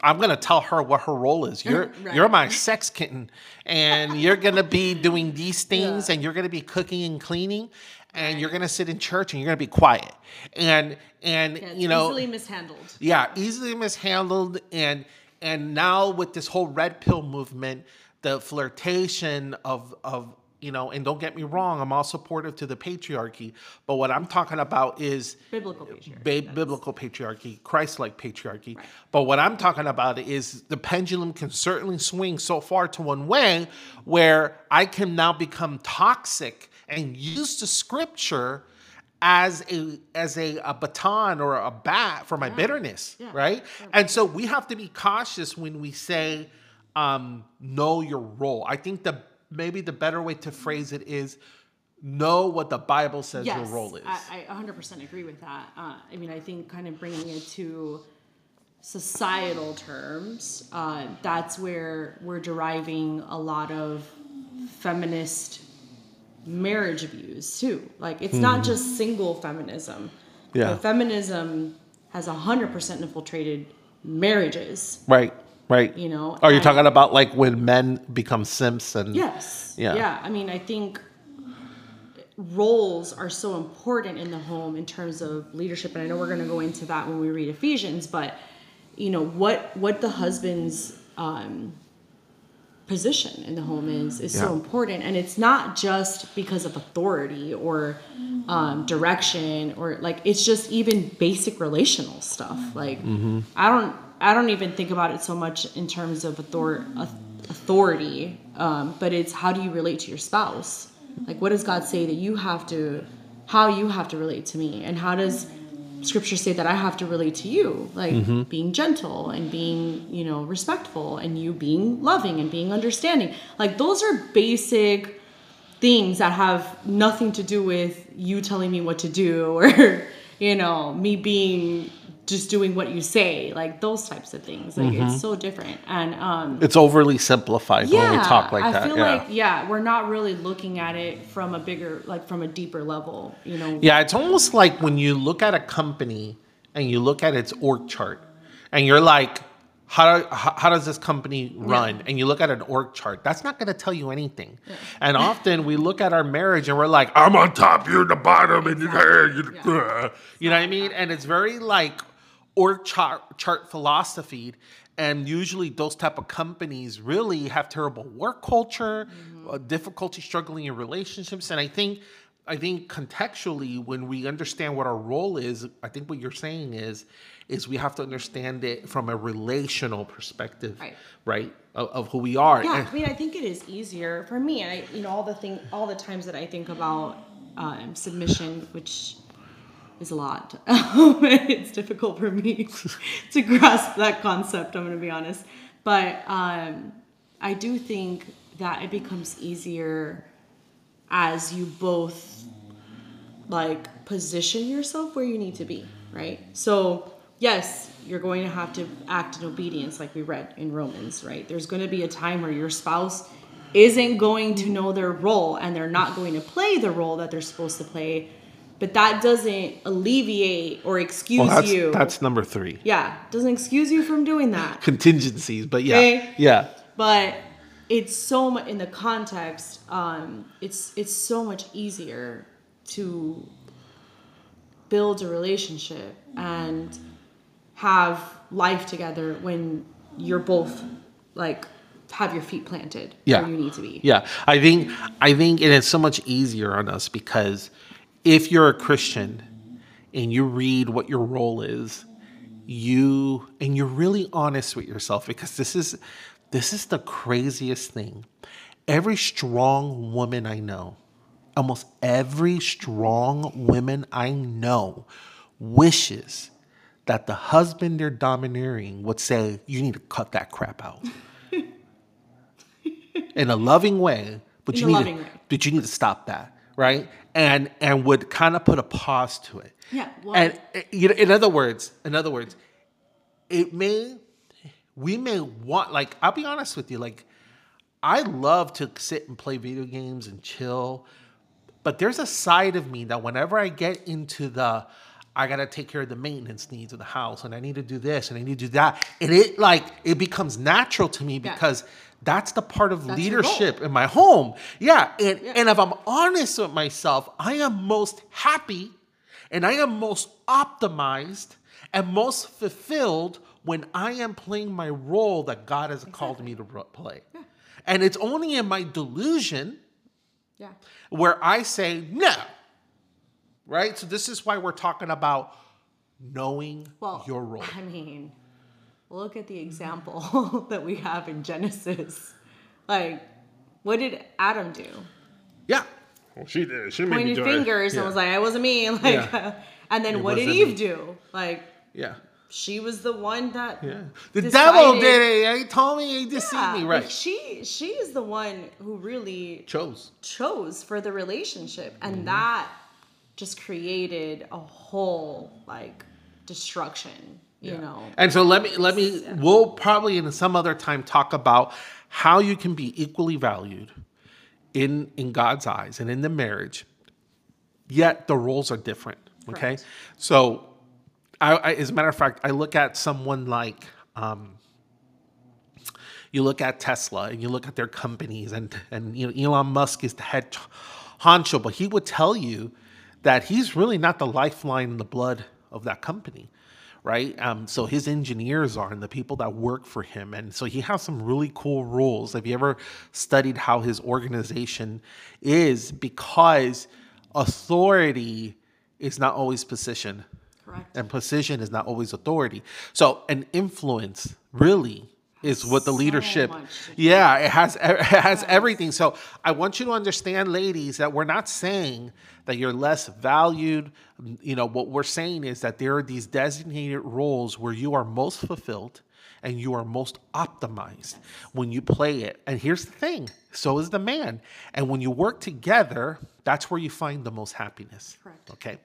I'm going to tell her what her role is. You're my sex kitten, and you're going to be doing these things, and you're going to be cooking and cleaning, and you're going to sit in church, and you're going to be quiet. And you know, easily mishandled. Yeah, easily mishandled. And now with this whole red pill movement, the flirtation of, you know, and don't get me wrong, I'm all supportive to the patriarchy, but what I'm talking about is biblical patriarchy, biblical patriarchy, Christ-like patriarchy. Right. But what I'm talking about is the pendulum can certainly swing so far to one way where I can now become toxic and use the scripture as a baton or a bat for my bitterness, right? Yeah. And so we have to be cautious when we say, know your role. I think maybe the better way to phrase it is, know what the Bible says your role is. I 100% agree with that. I mean, I think kind of bringing it to societal terms, that's where we're deriving a lot of feminist marriage views too. Like, it's not just single feminism. Yeah. But feminism has 100% infiltrated marriages. Right. Right. You know, are you talking about like when men become simps and yes. Yeah. Yeah. I mean, I think roles are so important in the home in terms of leadership. And I know we're going to go into that when we read Ephesians, but you know, what the husband's position in the home is so important. And it's not just because of authority or direction, or like, it's just even basic relational stuff. Like I don't even think about it so much in terms of authority, but it's how do you relate to your spouse? Like, what does God say that how you have to relate to me? And how does scripture say that I have to relate to you? Like being gentle and being, you know, respectful, and you being loving and being understanding. Like, those are basic things that have nothing to do with you telling me what to do, or, you know, me being... just doing what you say, like those types of things. Like it's so different. And it's overly simplified when we talk like that. I feel like, we're not really looking at it from a bigger, like from a deeper level, you know? Yeah. It's almost like when you look at a company and you look at its org chart and you're like, how does this company run? Yeah. And you look at an org chart, that's not going to tell you anything. Yeah. And often we look at our marriage and we're like, I'm on top, you're the bottom. And you know what I mean? And it's very like, org chart philosophy, and usually those type of companies really have terrible work culture, difficulty struggling in relationships. And I think contextually, when we understand what our role is, I think what you're saying is we have to understand it from a relational perspective, right? Of who we are. Yeah, I mean, I think it is easier for me. I, you know, all the times that I think about submission, which is a lot. It's difficult for me to grasp that concept, I'm going to be honest. But I do think that it becomes easier as you both like position yourself where you need to be, right? So yes, you're going to have to act in obedience like we read in Romans, right? There's going to be a time where your spouse isn't going to know their role and they're not going to play the role that they're supposed to play. But that doesn't alleviate or excuse you. That's number 3. Yeah. Doesn't excuse you from doing that. Contingencies, but yeah. Okay? Yeah. But it's so much in the context. It's so much easier to build a relationship and have life together when you're both like have your feet planted where you need to be. Yeah, I think it is so much easier on us because if you're a Christian and you read what your role is, you're really honest with yourself, because this is the craziest thing. Almost every strong woman I know wishes that the husband they're domineering would say, you need to cut that crap out. In a loving way, but you need to stop that, right? And would kind of put a pause to it. Yeah. Well, and you know, in other words, we may want, like, I'll be honest with you, like, I love to sit and play video games and chill, but there's a side of me that whenever I get into the, I got to take care of the maintenance needs of the house, and I need to do this, and I need to do that, and it becomes natural to me because that's the part of leadership in my home. Yeah. And if I'm honest with myself, I am most happy and I am most optimized and most fulfilled when I am playing my role that God has called me to play. Yeah. And it's only in my delusion where I say no. Right? So this is why we're talking about knowing your role. I mean, look at the example that we have in Genesis. Like, what did Adam do? Yeah. Well, she did. She pointed fingers and was like, it wasn't me. Like, and then what did Eve do? Like, she was the one that the devil did it. He told me he deceived me, right? Like she is the one who really chose for the relationship, and that just created a whole like destruction. You know. And so let me we'll probably in some other time talk about how you can be equally valued in God's eyes and in the marriage, yet the roles are different. Okay. Right. So I as a matter of fact, I look at someone like you look at Tesla and you look at their companies, and you know, Elon Musk is the head honcho, but he would tell you that he's really not the lifeline in the blood of that company. Right? So his engineers are and the people that work for him. And so he has some really cool rules. Have you ever studied how his organization is? Because authority is not always position. Correct. And position is not always authority. So an influence really is what the leadership. It has everything. So I want you to understand, ladies, that we're not saying that you're less valued. You know, what we're saying is that there are these designated roles where you are most fulfilled and you are most optimized when you play it. And here's the thing, so is the man. And when you work together, that's where you find the most happiness. Correct. Okay.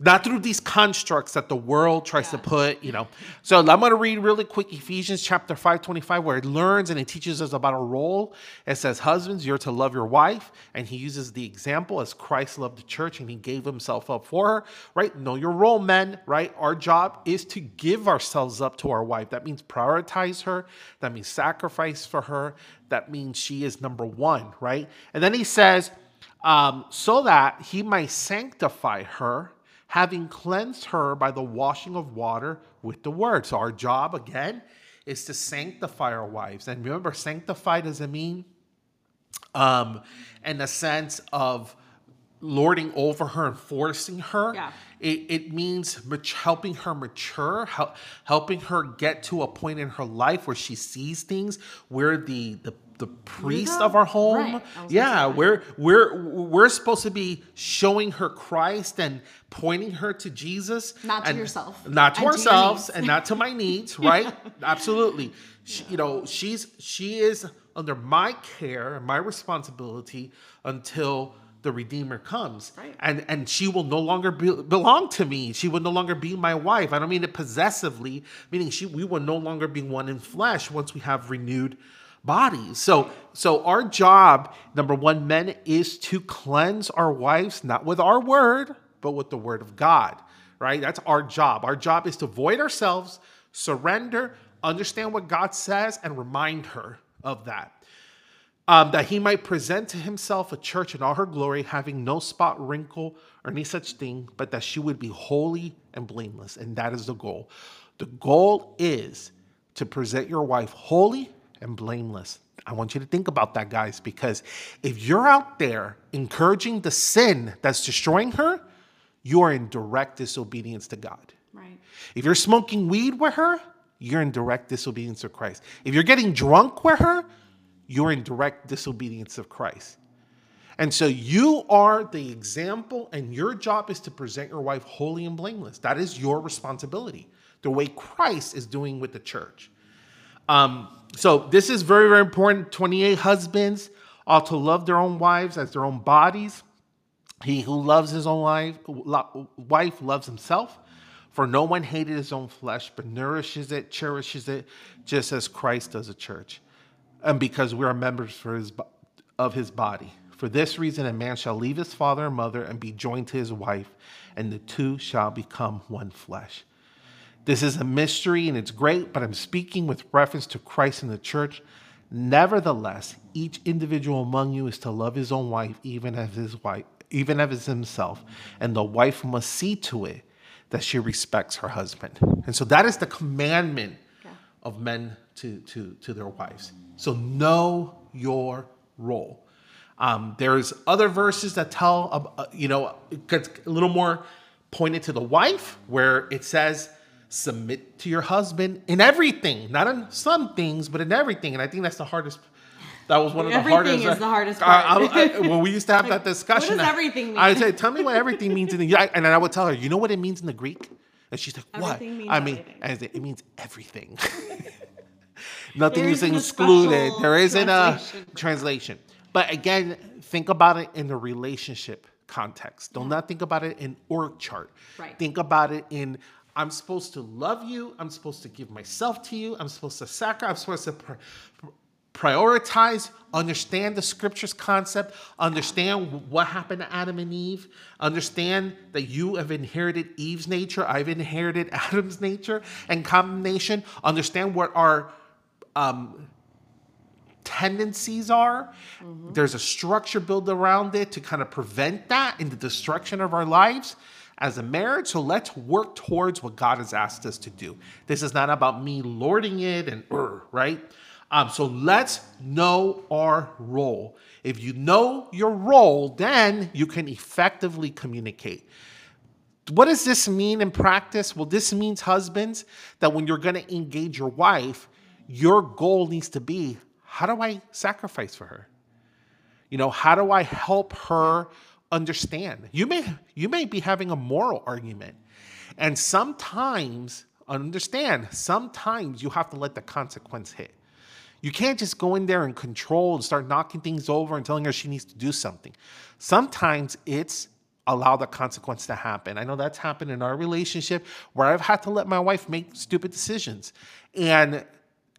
Not through these constructs that the world tries to put, you know. So I'm going to read really quick Ephesians chapter 5:25, where it learns and it teaches us about a role. It says, husbands, you're to love your wife. And he uses the example as Christ loved the church and he gave himself up for her, right? Know your role, men, right? Our job is to give ourselves up to our wife. That means prioritize her. That means sacrifice for her. That means she is number one, right? And then he says, so that he might sanctify her, having cleansed her by the washing of water with the word. So our job, again, is to sanctify our wives. And remember, sanctify doesn't mean in the sense of lording over her and forcing her. Yeah. It means helping her mature, helping her get to a point in her life where she sees things, where the priest of our home. Right. We're supposed to be showing her Christ and pointing her to Jesus. Not to yourself. Not to ourselves and not to my needs, right? Absolutely. She, you know, she is under my care and my responsibility until the Redeemer comes, right? And she will no longer belong to me. She will no longer be my wife. I don't mean it possessively, meaning we will no longer be one in flesh once we have renewed bodies. So our job, number one, men, is to cleanse our wives, not with our word, but with the word of God, right? That's our job. Our job is to void ourselves, surrender, understand what God says, and remind her of that. that he might present to himself a church in all her glory, having no spot, wrinkle, or any such thing, but that she would be holy and blameless. And that is the goal. The goal is to present your wife holy and blameless. I want you to think about that, guys, because if you're out there encouraging the sin that's destroying her, you are in direct disobedience to God. Right. If you're smoking weed with her, you're in direct disobedience to Christ. If you're getting drunk with her, you're in direct disobedience of Christ. And so you are the example, and your job is to present your wife holy and blameless. That is your responsibility, the way Christ is doing with the church. So this is very, very important. 28 husbands ought to love their own wives as their own bodies. He who loves his own wife loves himself. For no one hated his own flesh, but nourishes it, cherishes it, just as Christ does the church. And because we are members of his body. For this reason, a man shall leave his father and mother and be joined to his wife, and the two shall become one flesh. This is a mystery, and it's great, but I'm speaking with reference to Christ and the church. Nevertheless, each individual among you is to love his own wife, even as himself, and the wife must see to it that she respects her husband. And so that is the commandment of men to their wives. So know your role. There's other verses that tell, it gets a little more pointed to the wife, where it says, submit to your husband in everything, not in some things, but in everything. And I think that's the hardest. That was one of the hardest. Everything is the hardest part. When we used to have that discussion. What does everything mean? I would say, tell me what everything means in the Greek. And I would tell her, you know what it means in the Greek? And she's like, what? It means everything. Nothing is excluded. There isn't a translation. But again, think about it in the relationship context. Do not think about it in org chart. Right. Think about it in, I'm supposed to love you. I'm supposed to give myself to you. I'm supposed to sacrifice. I'm supposed to prioritize, understand the scriptures concept, understand what happened to Adam and Eve, understand that you have inherited Eve's nature, I've inherited Adam's nature and combination, understand what our tendencies are. Mm-hmm. There's a structure built around it to kind of prevent that in the destruction of our lives as a marriage. So let's work towards what God has asked us to do. This is not about me lording it and right? So let's know our role. If you know your role, then you can effectively communicate. What does this mean in practice? Well, this means, husbands, that when you're going to engage your wife, your goal needs to be, how do I sacrifice for her? How do I help her understand? You may be having a moral argument. And sometimes you have to let the consequence hit. You can't just go in there and control and start knocking things over and telling her she needs to do something. Sometimes it's allow the consequence to happen. I know that's happened in our relationship where I've had to let my wife make stupid decisions. And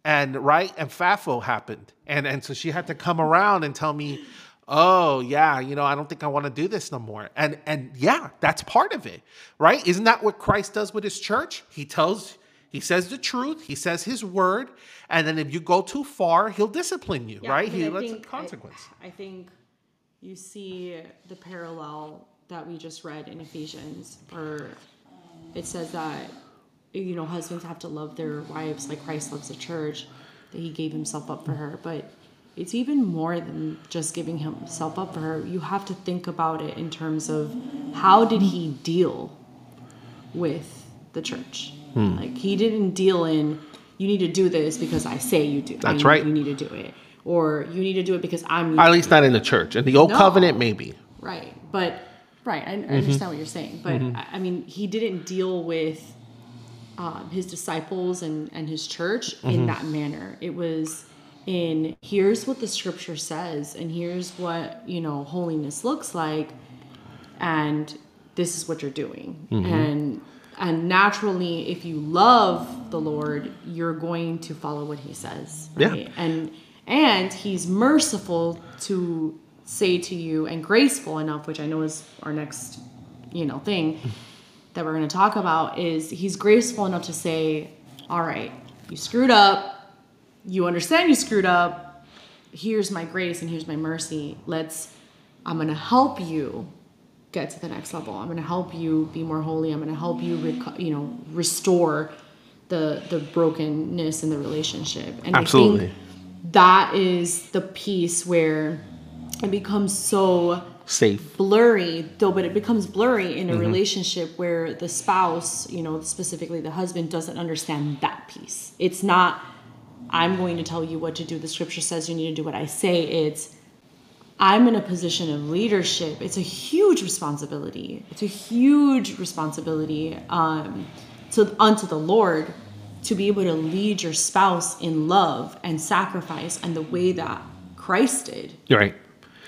FAFO happened. And so she had to come around and tell me, oh yeah, I don't think I want to do this no more. And yeah, that's part of it, right? Isn't that what Christ does with his church? He says the truth. He says his word. And then if you go too far, he'll discipline you, right? He lets a consequence. I think you see the parallel that we just read in Ephesians, where it says that, husbands have to love their wives like Christ loves the church, that he gave himself up for her. But it's even more than just giving himself up for her. You have to think about it in terms of, how did he deal with the church? Like, he didn't deal in, you need to do this because I say you do. That's right. You need to do it. Or you need to do it because I'm... At least not in the church. In the old covenant, maybe. Right. But, right, I understand what you're saying. But, I mean, he didn't deal with his disciples and his church in that manner. It was in, here's what the scripture says, and here's what, holiness looks like, and this is what you're doing. And naturally, if you love the Lord, you're going to follow what he says. Right? Yeah. And he's merciful to say to you, and graceful enough, which I know is our next, thing that we're going to talk about, is he's graceful enough to say, all right, you screwed up. You understand you screwed up. here's my grace and here's my mercy. I'm going to help you get to the next level. I'm going to help you be more holy. I'm going to help you, restore the brokenness in the relationship. And absolutely. I think that is the piece where it becomes so safe, blurry in a mm-hmm. relationship where the spouse, specifically the husband, doesn't understand that piece. It's not, I'm going to tell you what to do. The scripture says you need to do what I say. It's, I'm in a position of leadership. It's a huge responsibility. Unto the Lord, to be able to lead your spouse in love and sacrifice and the way that Christ did. You're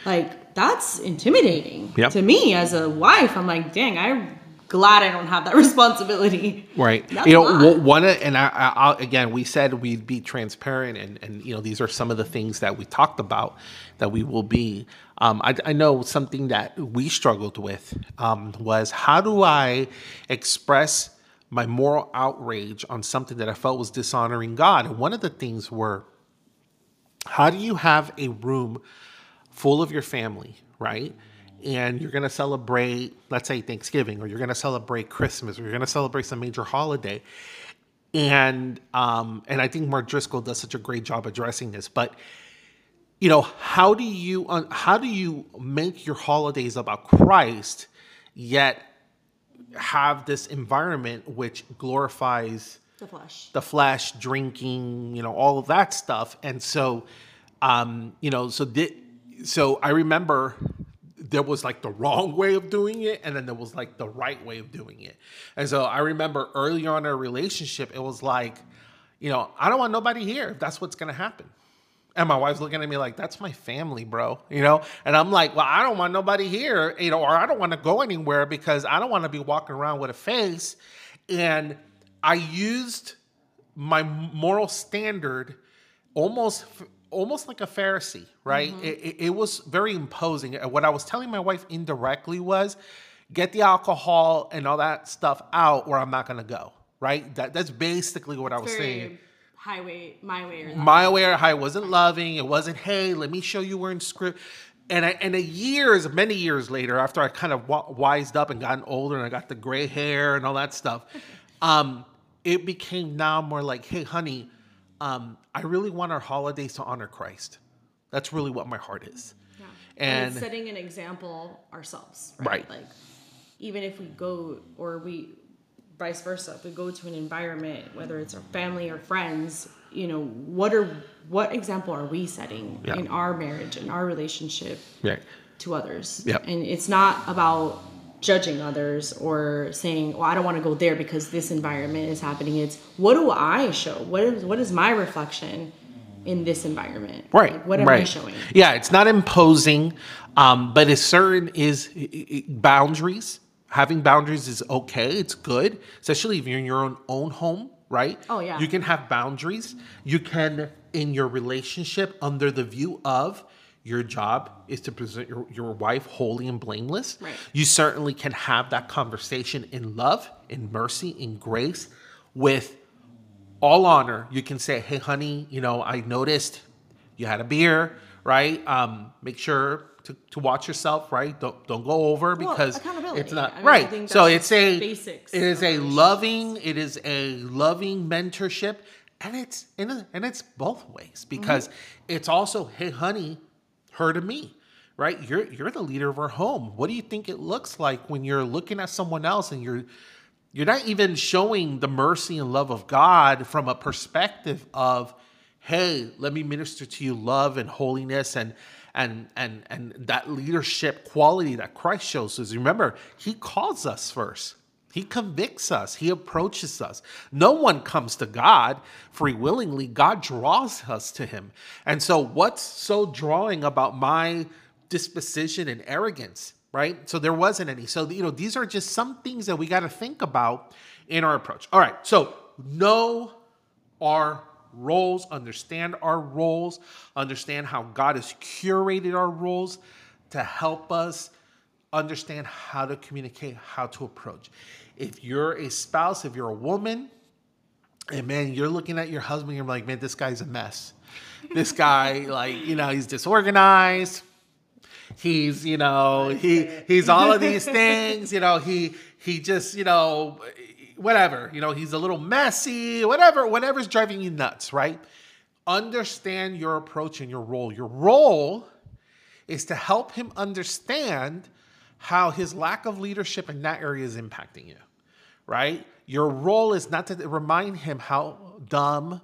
right. That's intimidating to me as a wife. I'm like, dang, I'm glad I don't have that responsibility. Right. That's again, we said we'd be transparent and these are some of the things that we talked about that we will be. I know something that we struggled with was, how do I express my moral outrage on something that I felt was dishonoring God? And one of the things were, how do you have a room full of your family, right? And you're going to celebrate, let's say, Thanksgiving, or you're going to celebrate Christmas, or you're going to celebrate some major holiday. And I think Mark Driscoll does such a great job addressing this. But how do you make your holidays about Christ, yet have this environment which glorifies the flesh, drinking, all of that stuff? And so, so I remember there was the wrong way of doing it, and then there was the right way of doing it. And so I remember early on in our relationship, it was I don't want nobody here if that's what's going to happen. And my wife's looking at me like, that's my family, bro, And I'm like, well, I don't want nobody here, or I don't want to go anywhere because I don't want to be walking around with a face. And I used my moral standard almost like a Pharisee, right? Mm-hmm. It was very imposing. What I was telling my wife indirectly was, get the alcohol and all that stuff out, or I'm not going to go, right? That's basically what I was saying. My way or high wasn't loving. It wasn't, hey, let me show you we're in script. Many years later, after I kind of wised up and gotten older, and I got the gray hair and all that stuff, it became now more like, hey, honey, I really want our holidays to honor Christ. That's really what my heart is. Yeah. And it's setting an example ourselves, right? Even if we go, or we, vice versa, if we go to an environment, whether it's our family or friends, what example are we setting in our marriage, in our relationship to others? Yeah. And it's not about judging others or saying, well, I don't want to go there because this environment is happening. It's, what do I show? What is my reflection in this environment? Right. What am I showing? Yeah. It's not imposing, but it's boundaries. Having boundaries is okay. It's good. Especially if you're in your own home, right? Oh yeah. You can have boundaries. You can, in your relationship, under the view of, your job is to present your wife holy and blameless. Right. You certainly can have that conversation in love, in mercy, in grace, with all honor. You can say, hey, honey, I noticed you had a beer, right? Make sure to watch yourself, right? Don't go over, because it's not right. So it's a basics. It is a loving mentorship, and it's both ways, because it's also, hey, honey, her to me, right? You're the leader of our home. What do you think it looks like when you're looking at someone else and you're not even showing the mercy and love of God from a perspective of, hey, let me minister to you love and holiness and that leadership quality that Christ shows us. Remember, he calls us first. He convicts us. He approaches us. No one comes to God free willingly. God draws us to him. And so what's so drawing about my disposition and arrogance, right? So there wasn't any. So, these are just some things that we got to think about in our approach. All right. So know our roles, understand our roles, understand how God has curated our roles to help us understand how to communicate, how to approach. If you're a spouse, if you're a woman, And man, you're looking at your husband, you're like, man, this guy's a mess. This guy, like, you know, he's disorganized. He's, you know, he's all of these things, you know, he just, you know, whatever, you know, he's a little messy, whatever's driving you nuts, right? Understand your approach and your role. Your role is to help him understand how his lack of leadership in that area is impacting you, right? Your role is not to remind him how dumb,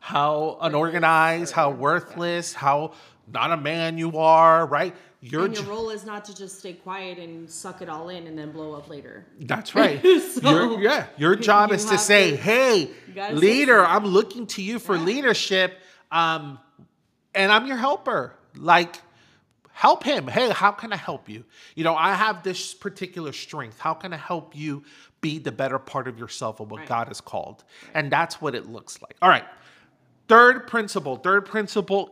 how unorganized, how worthless, how not a man you are, right? Your role is not to just stay quiet and suck it all in and then blow up later. That's right. Your job is to say, hey, leader, I'm looking to you for leadership, and I'm your helper. Like, help him. Hey, how can I help you? You know, I have this particular strength. How can I help you be the better part of yourself of what God has called? And that's what it looks like. All right. Third principle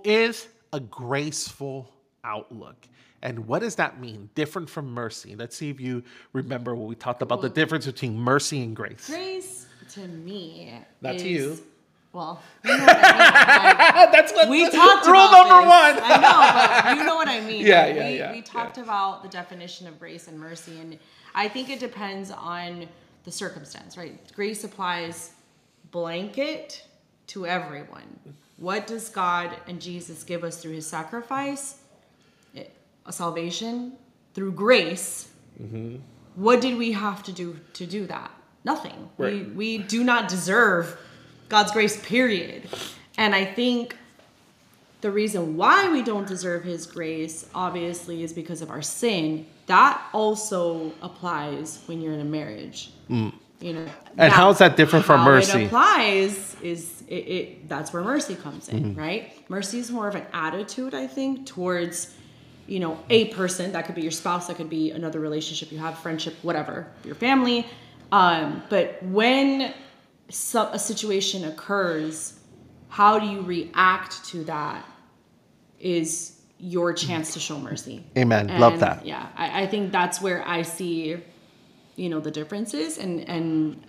is a graceful outlook. And what does that mean? Different from mercy. Let's see if you remember what we talked about, the difference between mercy and grace. Grace to me. That's you. Well, you know what I mean. Like, that's what we talked rule about number this. One. I know, but you know what I mean. We talked about the definition of grace and mercy, and I think it depends on the circumstance, right? Grace applies blanket to everyone. What does God and Jesus give us through his sacrifice? A salvation through grace. Mm-hmm. What did we have to do that? Nothing. Right. We do not deserve God's grace, period. And I think the reason why we don't deserve his grace, obviously, is because of our sin. That also applies when you're in a marriage. Mm. You know, and how is that different from mercy? It applies that's where mercy comes in, mm-hmm. right? Mercy is more of an attitude, I think, towards, you know, a person. That could be your spouse, that could be another relationship you have, friendship, whatever, your family. But when a situation occurs, how do you react to that is your chance to show mercy. Amen. And love that. Yeah, I think that's where I see, you know, the differences and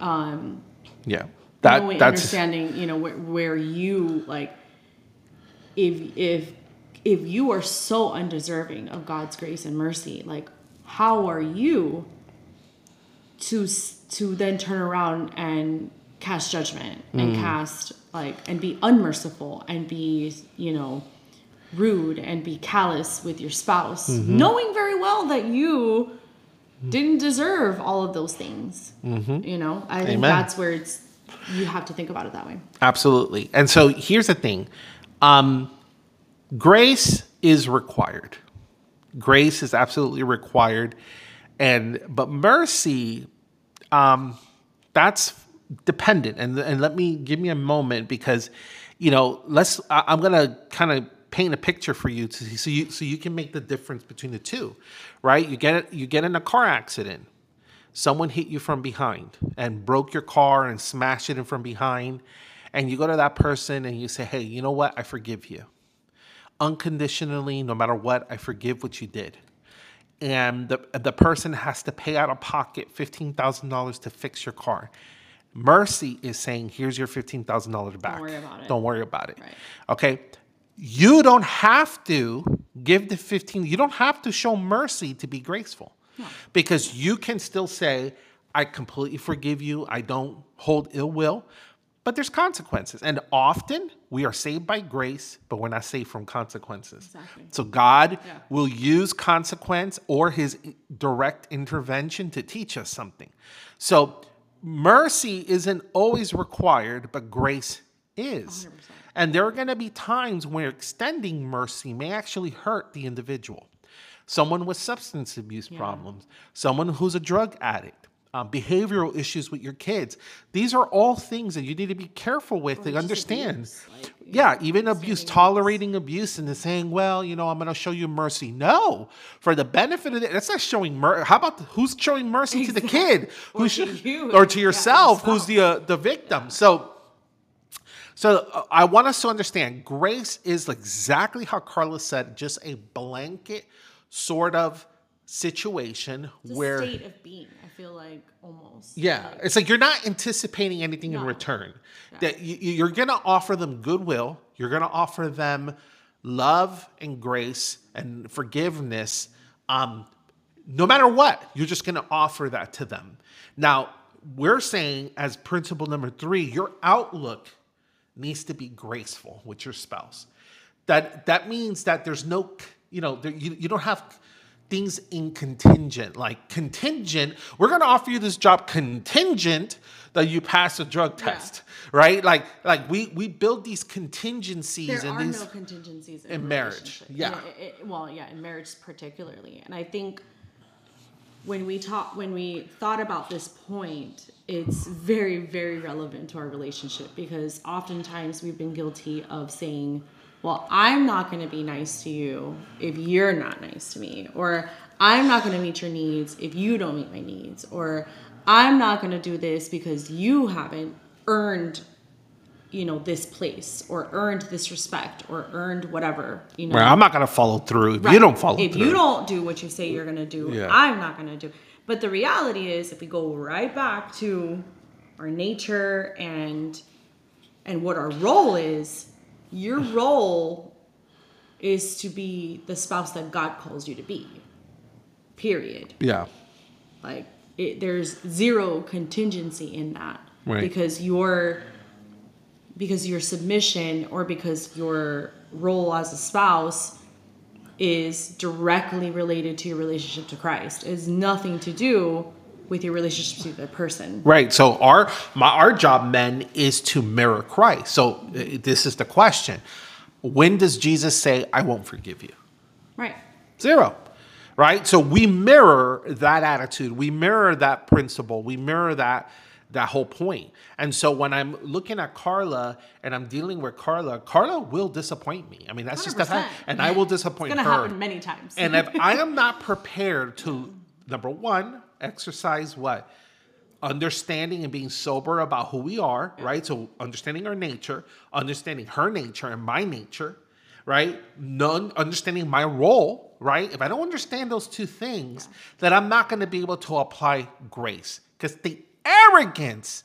yeah, that, that's understanding, you know, where you, like, if you are so undeserving of God's grace and mercy, like, how are you to then turn around and cast judgment and cast, like, and be unmerciful and be, you know, rude and be callous with your spouse, mm-hmm. knowing very well that you didn't deserve all of those things. Mm-hmm. You know, I think that's where you have to think about it that way. Absolutely. And so here's the thing. Grace is required. Grace is absolutely required. But mercy, that's dependent. And give me a moment, because, you know, I'm going to kind of paint a picture for you to see, so you can make the difference between the two, right? You get in a car accident, someone hit you from behind and broke your car and smashed it in from behind, and you go to that person and you say, hey, you know what? I forgive you. Unconditionally, no matter what, I forgive what you did. And the person has to pay out of pocket $15,000 to fix your car. Mercy is saying, here's your $15,000 back. Don't worry about it. Don't worry about it. Right. Okay. You don't have to give the 15. You don't have to show mercy to be graceful, because you can still say, I completely forgive you. I don't hold ill will, but there's consequences. And often we are saved by grace, but we're not saved from consequences. Exactly. So God will use consequence or his direct intervention to teach us something. So mercy isn't always required, but grace is. 100%. And there are going to be times where extending mercy may actually hurt the individual. Someone with substance abuse problems, someone who's a drug addict, behavioral issues with your kids. These are all things that you need to be careful with and understand. Abuse, like, even abuse, tolerating abuse and saying, well, you know, I'm going to show you mercy. No, for the benefit of it, that's not showing mercy. How about who's showing mercy to the kid? Or to yourself, who's the victim? Yeah. So I want us to understand grace is exactly how Carla said, just a blanket sort of situation where state of being, I feel like, almost. Yeah. Like, it's like you're not anticipating anything in return. Yeah. That you're going to offer them goodwill. You're going to offer them love and grace and forgiveness. No matter what, you're just going to offer that to them. Now, we're saying as principle number 3, your outlook needs to be graceful with your spouse. That means that there's no, you don't have things in contingent. Like contingent, we're going to offer you this job contingent that you pass a drug test, right? Like we build these contingencies. There are no contingencies in marriage. Yeah. In marriage particularly. And I think when we thought about this point, it's very, very relevant to our relationship, because oftentimes we've been guilty of saying, well, I'm not going to be nice to you if you're not nice to me, or I'm not going to meet your needs if you don't meet my needs, or I'm not going to do this because you haven't earned, this place, or earned this respect, or earned whatever, Right, I'm not going to follow through if you don't follow through. If you don't do what you say you're going to do, I'm not going to do. But the reality is, if we go right back to our nature and what our role is, your role is to be the spouse that God calls you to be. Period. Yeah. Like, there's zero contingency in that. Right. Because your submission, or because your role as a spouse, is directly related to your relationship to Christ. It has nothing to do with your relationship to the person. Right. So our job, men, is to mirror Christ. So this is the question. When does Jesus say, I won't forgive you? Right. 0. Right. So we mirror that attitude. We mirror that principle. We mirror that whole point. And so when I'm looking at Carla and I'm dealing with Carla will disappoint me. I mean, that's 100%. Just the fact. And I will disappoint her. It's going to happen many times. And if I am not prepared to, number one, exercise what? Understanding and being sober about who we are, right? So understanding our nature, understanding her nature and my nature, right? Understanding my role, right? If I don't understand those two things, then I'm not going to be able to apply grace. Because the arrogance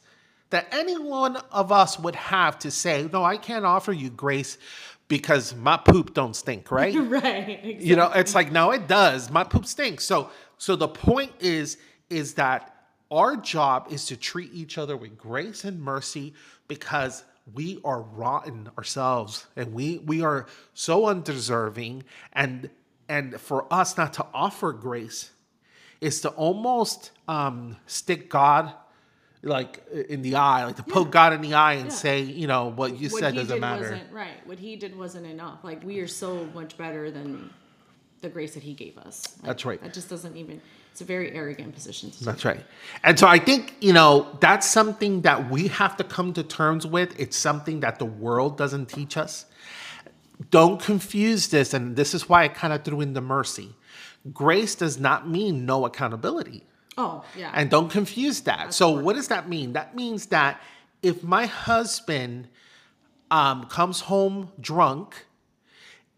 that any one of us would have to say, no, I can't offer you grace because my poop don't stink, right? Right. Exactly. It's like, no, it does. My poop stinks. So the point is that our job is to treat each other with grace and mercy, because we are rotten ourselves, and we are so undeserving. And for us not to offer grace is to almost stick God like in the eye, like to poke God in the eye and say, what you said doesn't matter. Wasn't right. What he did wasn't enough. Like, we are so much better than the grace that he gave us. Like, that's right. That just doesn't even, it's a very arrogant position to take. That's right. And so I think, that's something that we have to come to terms with. It's something that the world doesn't teach us. Don't confuse this. And this is why I kind of threw in the mercy. Grace does not mean no accountability. Oh, yeah. And don't confuse that. That's so important. What does that mean? That means that if my husband comes home drunk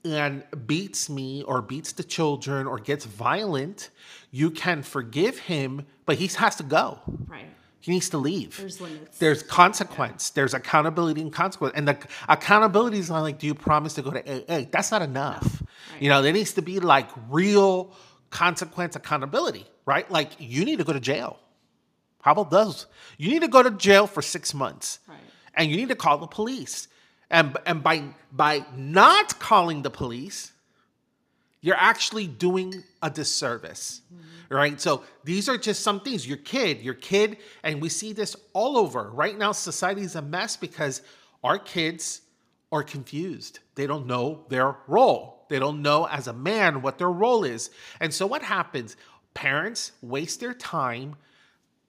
and beats me or beats the children or gets violent, you can forgive him, but he has to go. Right. He needs to leave. There's limits. There's consequence. Yeah. There's accountability and consequence. And the accountability is not like, do you promise to go to AA? That's not enough. Right. There needs to be like real consequence accountability, right? Like, you need to go to jail. How about those? You need to go to jail for 6 months. Right. And you need to call the police. And by not calling the police, you're actually doing a disservice, right? So these are just some things. Your kid, and we see this all over. Right now, society is a mess because our kids are confused. They don't know their role. They don't know as a man what their role is. And so what happens? Parents waste their time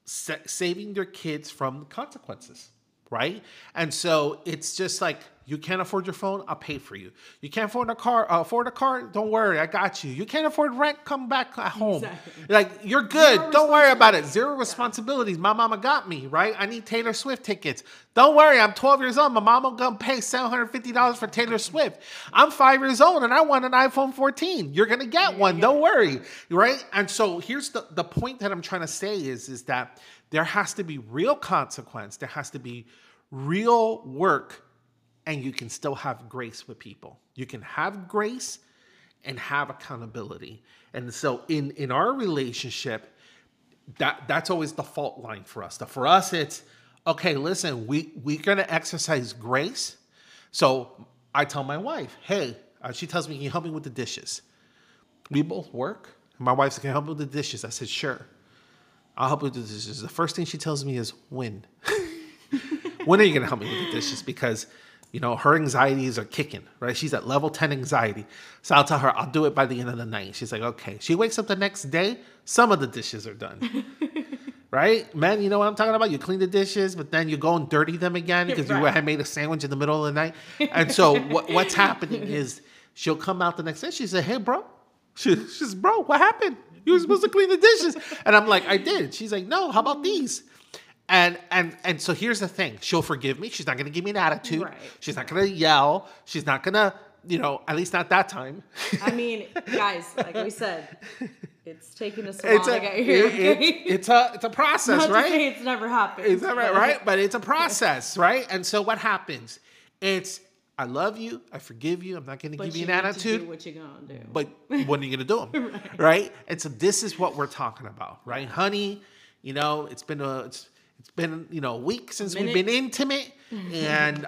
saving their kids from consequences, right? And so it's just like, You can't afford your phone? I'll pay for you. You can't afford a car? Don't worry, I got you. You can't afford rent? Come back at home. Exactly. Like, you're good. Don't worry about it. Zero responsibilities. My mama got me, right? I need Taylor Swift tickets. Don't worry, I'm 12 years old. My mama gonna pay $750 for Taylor Swift. I'm 5 years old and I want an iPhone 14. You're gonna get one. Don't worry, right? And so here's the point that I'm trying to say is that there has to be real consequence. There has to be real work, and you can still have grace with people. You can have grace and have accountability. And so in our relationship, that's always the fault line for us. For us, it's, okay, listen, we're going to exercise grace. So I tell my wife, hey, she tells me, can you help me with the dishes? We both work. My wife says, can you help me with the dishes? I said, sure. I'll help you with the dishes. The first thing she tells me is, when? When are you going to help me with the dishes? Because, you know, her anxieties are kicking, right? She's at level 10 anxiety. So I'll tell her, I'll do it by the end of the night. She's like, okay. She wakes up the next day, some of the dishes are done. Right? Men, you know what I'm talking about? You clean the dishes, but then you go and dirty them again because you had made a sandwich in the middle of the night. And so what's happening is she'll come out the next day. She said, hey, bro. She says, bro, what happened? You were supposed to clean the dishes. And I'm like, I did. She's like, no, how about these? And so here's the thing. She'll forgive me. She's not going to give me an attitude. Right. She's not going to yell. She's not going to, you know, at least not that time. I mean, guys, like we said, it's taking us a while to get here. It's a process, not right? It's never happened. It's never, right? But it's a process, right? And so what happens? It's, I love you. I forgive you. I'm not going to give you an attitude. But you need to do what you're going to do. But when are you going to do them? Right? And so this is what we're talking about, right? Honey, you know, it's been, you know, a week since we've been intimate, and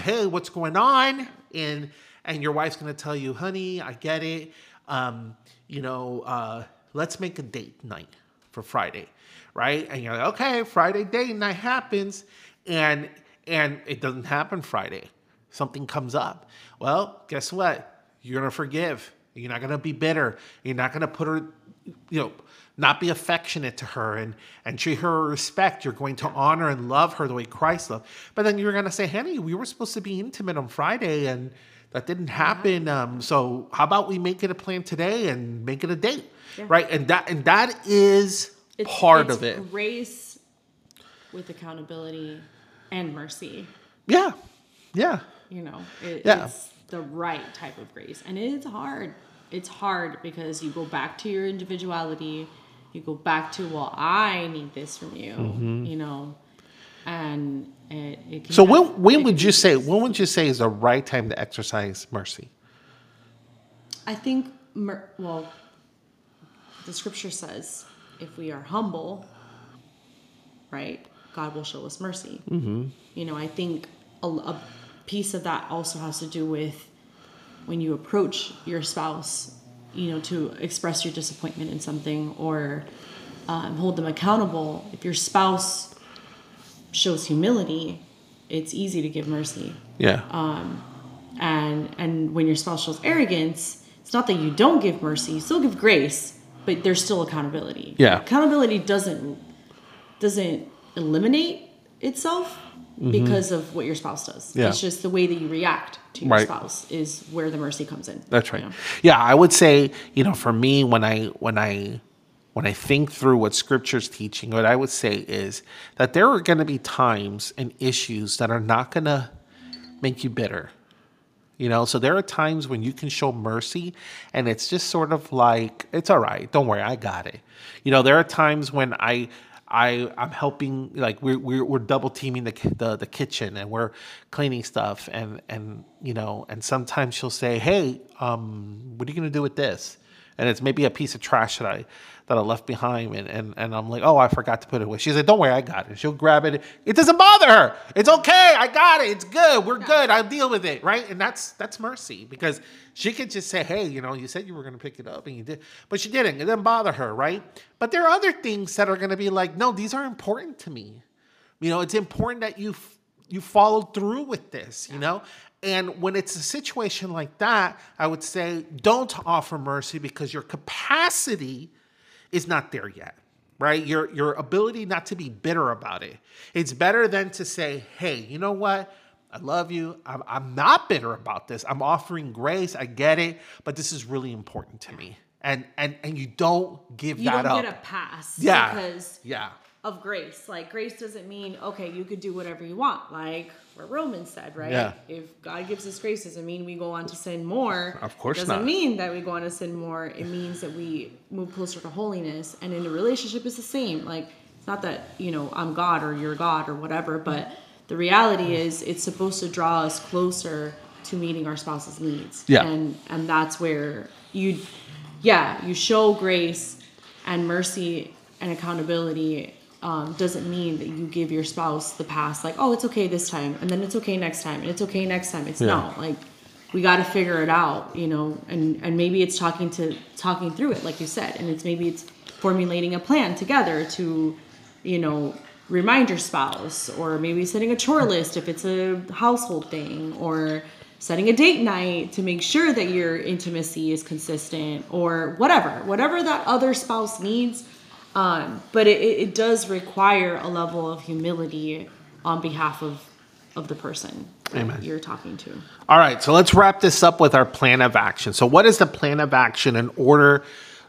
hey, what's going on? And your wife's gonna tell you, honey, I get it. You know, let's make a date night for Friday, right? And you're like, okay, Friday date night happens, and it doesn't happen Friday. Something comes up. Well, guess what? You're gonna forgive. You're not gonna be bitter. You're not gonna put her, you know, not be affectionate to her and treat her with respect. You're going to honor and love her the way Christ loved. But then you're going to say, honey, we were supposed to be intimate on Friday and that didn't happen. So how about we make it a plan today and make it a date? Yeah. Right. And that is part of it. Grace with accountability and mercy. Yeah. Yeah. You know, it's the right type of grace. And it's hard. It's hard because you go back to your individuality. You go back to, well, I need this from you, you know, and it can. So when would you say is the right time to exercise mercy? I think, the scripture says if we are humble, right, God will show us mercy. Mm-hmm. You know, I think a piece of that also has to do with when you approach your spouse, you know, to express your disappointment in something or hold them accountable. If your spouse shows humility, it's easy to give mercy. Yeah. And when your spouse shows arrogance, it's not that you don't give mercy, you still give grace, but there's still accountability. Yeah. Accountability doesn't eliminate itself because of what your spouse does. Yeah. It's just the way that you react to your spouse is where the mercy comes in. That's right. You know? Yeah. I would say, you know, for me, when I think through what scripture's teaching, what I would say is that there are going to be times and issues that are not going to make you bitter. You know, so there are times when you can show mercy and it's just sort of like, it's all right. Don't worry. I got it. You know, there are times when I'm helping, like we're double teaming the kitchen and we're cleaning stuff and you know, and sometimes she'll say, hey, what are you gonna do with this? And it's maybe a piece of trash that I left behind and I'm like, oh, I forgot to put it away. She's like, don't worry, I got it. She'll grab it. It doesn't bother her. It's okay. I got it. It's good. We're good. I'll deal with it, right? And that's mercy because she could just say, hey, you know, you said you were going to pick it up and you did, but she didn't. It didn't bother her, right? But there are other things that are going to be like, no, these are important to me. You know, it's important that you follow through with this, you know? And when it's a situation like that, I would say don't offer mercy because your capacity is not there yet, right? Your ability not to be bitter about it. It's better than to say, hey, you know what? I love you. I'm not bitter about this. I'm offering grace. I get it. But this is really important to me. And you don't give that up. You don't get a pass. Yeah. Because of grace. Like, grace doesn't mean, okay, you could do whatever you want. Like what Romans said, right? Yeah. If God gives us grace, doesn't mean we go on to sin more. Of course not. It doesn't mean that we go on to sin more. It means that we move closer to holiness. And in a relationship, it's the same. Like, it's not that, you know, I'm God or you're God or whatever. But the reality is it's supposed to draw us closer to meeting our spouse's needs. Yeah. And that's where you show grace and mercy and accountability. Doesn't mean that you give your spouse the pass, like, oh, it's okay this time, and then it's okay next time, and it's okay next time. It's not like, we got to figure it out, you know, and maybe it's talking through it, like you said, and maybe it's formulating a plan together to, you know, remind your spouse, or maybe setting a chore list if it's a household thing, or setting a date night to make sure that your intimacy is consistent, or whatever that other spouse needs. But it does require a level of humility on behalf of the person that you're talking to. All right. So let's wrap this up with our plan of action. So what is the plan of action in order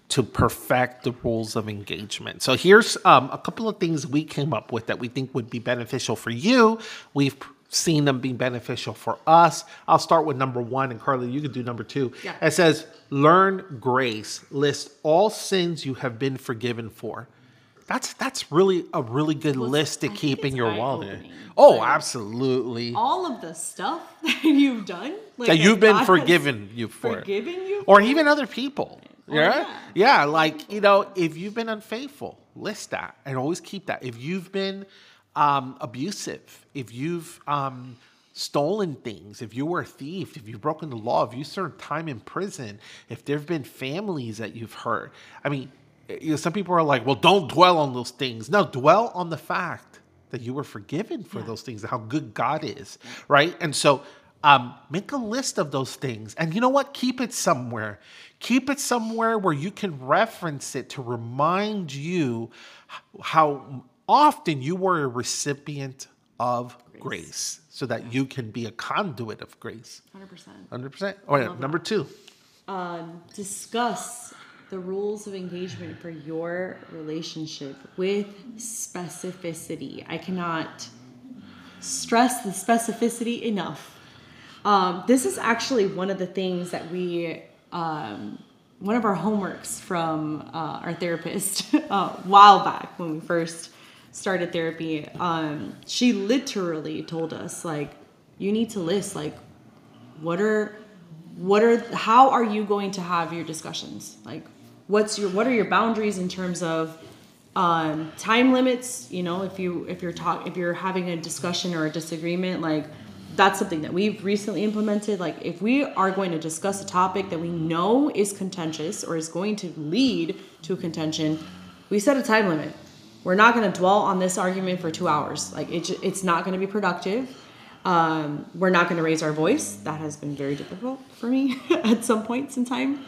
to perfect the rules of engagement? So here's a couple of things we came up with that we think would be beneficial for you. We've seen them be beneficial for us. I'll start with number 1, and Carly, you can do number 2. Yeah. It says, learn grace. List all sins you have been forgiven for. That's really a really good list to keep in your wallet. Oh, like, absolutely. All of the stuff that you've done. Like, that you've been forgiven you for. Or even other people. Yeah, like, you know, if you've been unfaithful, list that and always keep that. If you've been abusive, if you've stolen things, if you were a thief, if you've broken the law, if you served time in prison, if there have been families that you've hurt. I mean, you know, some people are like, well, don't dwell on those things. No, dwell on the fact that you were forgiven for those things, how good God is, right? And so make a list of those things. And you know what? Keep it somewhere. Keep it somewhere where you can reference it to remind you how often you were a recipient of grace so that you can be a conduit of grace. 100%. All right, number 2. Discuss the rules of engagement for your relationship with specificity. I cannot stress the specificity enough. This is actually one of the things that we... one of our homeworks from our therapist a while back when we first started therapy, she literally told us, like, you need to list, like, how are you going to have your discussions? Like, what are your boundaries in terms of time limits? You know, if you're having a discussion or a disagreement, like, that's something that we've recently implemented. Like, if we are going to discuss a topic that we know is contentious or is going to lead to a contention, we set a time limit. We're not going to dwell on this argument for 2 hours. Like, it's not going to be productive. We're not going to raise our voice. That has been very difficult for me at some points in time.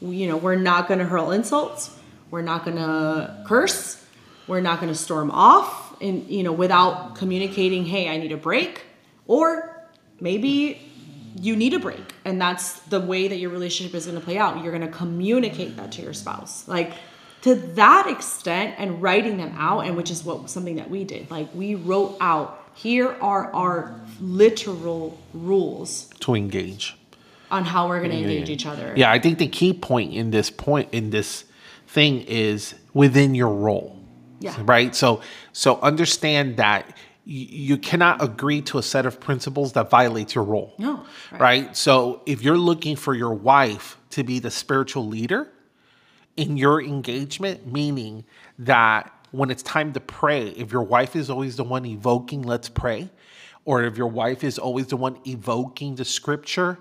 You know, we're not going to hurl insults. We're not going to curse. We're not going to storm off. And, you know, without communicating, hey, I need a break, or maybe you need a break. And that's the way that your relationship is going to play out. You're going to communicate that to your spouse, like, to that extent, and writing them out. And which is something that we did. Like, we wrote out, here are our literal rules to engage on how we're going to engage each other. Yeah. I think the key point in this thing is within your role. Yeah. Right. So understand that you cannot agree to a set of principles that violates your role. No. Right. So if you're looking for your wife to be the spiritual leader in your engagement, meaning that when it's time to pray, if your wife is always the one evoking, let's pray, or if your wife is always the one evoking the scripture,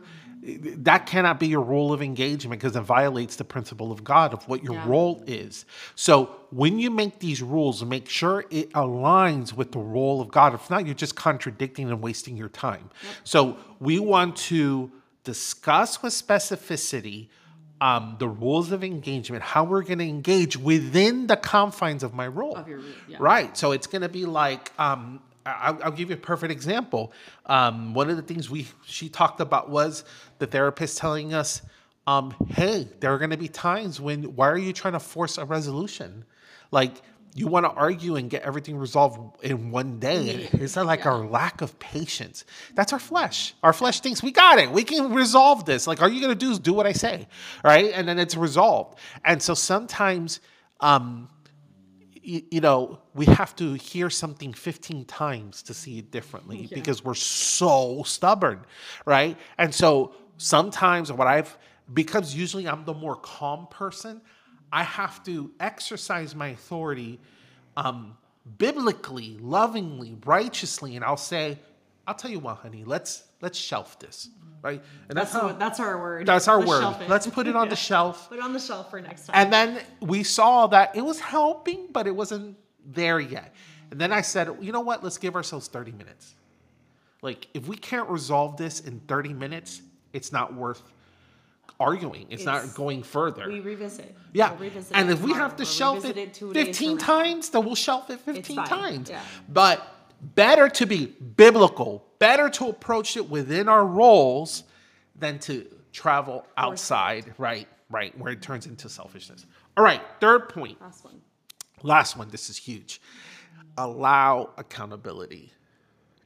that cannot be your rule of engagement, because it violates the principle of God of what your role is. So when you make these rules, make sure it aligns with the role of God. If not, you're just contradicting and wasting your time. Yep. So we want to discuss with specificity the rules of engagement, how we're going to engage within the confines of my role. Of your, right. So it's going to be like I'll give you a perfect example. One of the things she talked about was the therapist telling us, hey, there are going to be times when, why are you trying to force a resolution? Like, you want to argue and get everything resolved in one day. It's not like our lack of patience. That's our flesh. Our flesh thinks we got it. We can resolve this. Like, all you got to do is do what I say, right? And then it's resolved. And so sometimes, we have to hear something 15 times to see it differently because we're so stubborn, right? And so sometimes because usually I'm the more calm person, I have to exercise my authority biblically, lovingly, righteously, and I'll tell you what, honey, let's shelf this, right? And that's our word. That's our word. Let's put it on the shelf. Put it on the shelf for next time. And then we saw that it was helping, but it wasn't there yet. And then I said, you know what? Let's give ourselves 30 minutes. Like, if we can't resolve this in 30 minutes, it's not worth arguing. It's not going further. We revisit. Yeah. We'll revisit and if we have to shelf it 15 times, then we'll shelf it 15 times. Yeah. But better to be biblical, better to approach it within our roles than to travel outside, right, where it turns into selfishness. All right, third point. Last one. This is huge. Allow accountability.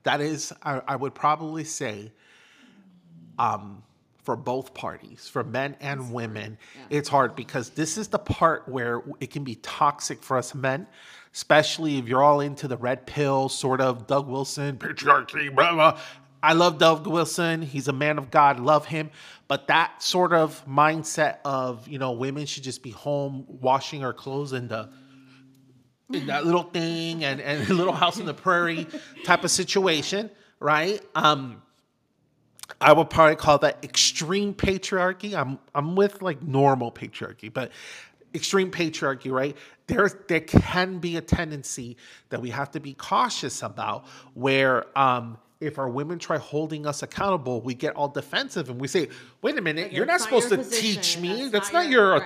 That is, I would probably say, for both parties, for men and women, it's hard because this is the part where it can be toxic for us men, especially if you're all into the red pill, sort of Doug Wilson, patriarchy, blah, blah. I love Doug Wilson. He's a man of God. Love him. But that sort of mindset of, women should just be home washing her clothes in that little thing and Little House on the Prairie type of situation, right? I would probably call that extreme patriarchy. I'm with like normal patriarchy, but extreme patriarchy, right? There can be a tendency that we have to be cautious about where if our women try holding us accountable, we get all defensive and we say, wait a minute, you're not supposed to teach me. That's not your,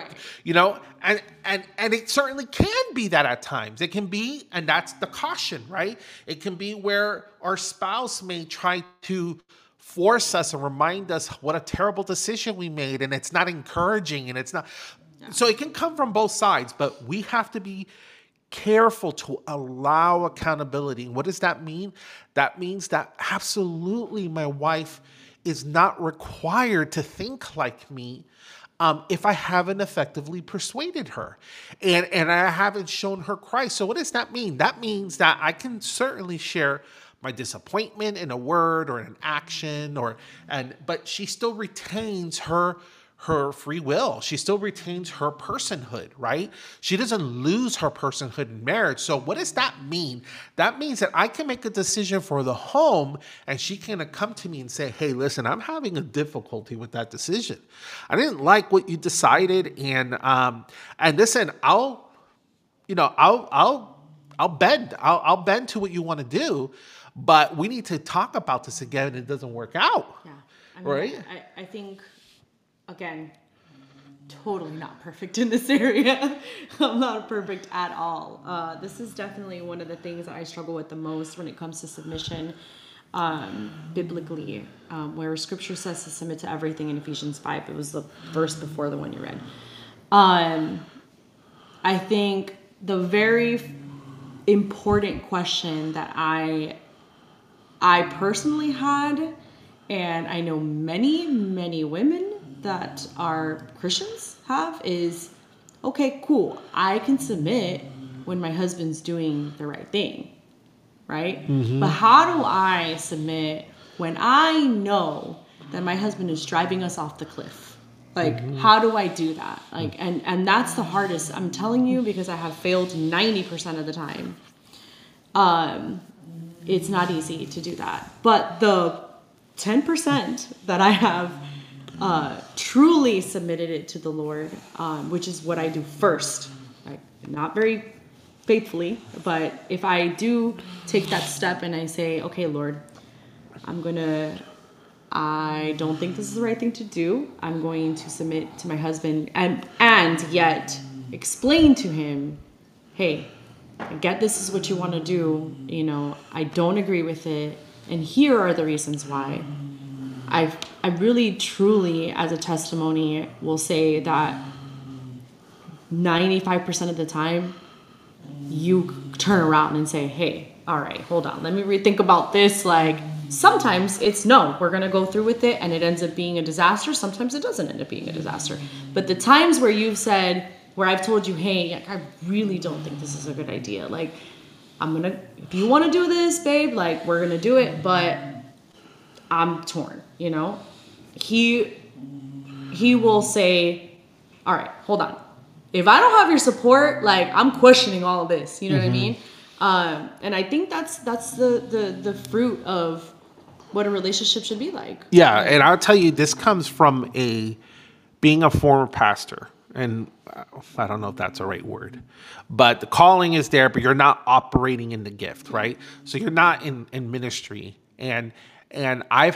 and it certainly can be that at times. It can be, and that's the caution, right? It can be where our spouse may try to force us and remind us what a terrible decision we made, and it's not encouraging, and it's not. Yeah. So it can come from both sides, but we have to be careful to allow accountability. And what does that mean? That means that absolutely my wife is not required to think like me if I haven't effectively persuaded her and I haven't shown her Christ. So what does that mean? That means that I can certainly share my disappointment in a word or an action but she still retains her free will. She still retains her personhood, right? She doesn't lose her personhood in marriage. So what does that mean? That means that I can make a decision for the home and she can come to me and say, hey, listen, I'm having a difficulty with that decision. I didn't like what you decided. And listen, I'll bend to what you want to do. But we need to talk about this again. It doesn't work out. Yeah. I mean, right? I think, again, totally not perfect in this area. I'm not perfect at all. This is definitely one of the things that I struggle with the most when it comes to submission biblically, where scripture says to submit to everything in Ephesians 5. It was the verse before the one you read. I think the very important question that I personally had, and I know many, many women that are Christians have, is, okay, cool. I can submit when my husband's doing the right thing, right? Mm-hmm. But how do I submit when I know that my husband is driving us off the cliff? Like, mm-hmm. How do I do that? Like, and that's the hardest, I'm telling you, because I have failed 90% of the time. It's not easy to do that. But the 10% that I have truly submitted it to the Lord, which is what I do first, like, not very faithfully, but if I do take that step and I say, okay, Lord, I don't think this is the right thing to do. I'm going to submit to my husband and yet explain to him, hey, I get this is what you want to do, you know, I don't agree with it, and here are the reasons why. I really, truly, as a testimony, will say that 95% of the time, you turn around and say, hey, all right, hold on, let me rethink about this. Like, sometimes it's no, we're going to go through with it, and it ends up being a disaster. Sometimes it doesn't end up being a disaster. But the times where you've said, where I've told you, hey, I really don't think this is a good idea. Like, if you want to do this, babe, like, we're going to do it, but I'm torn, you know? He will say, all right, hold on. If I don't have your support, like, I'm questioning all of this, you know what I mean? And I think that's the fruit of what a relationship should be like. Yeah, and I'll tell you, this comes from being a former pastor. And I don't know if that's the right word, but the calling is there, but you're not operating in the gift, right? So you're not in ministry. And we've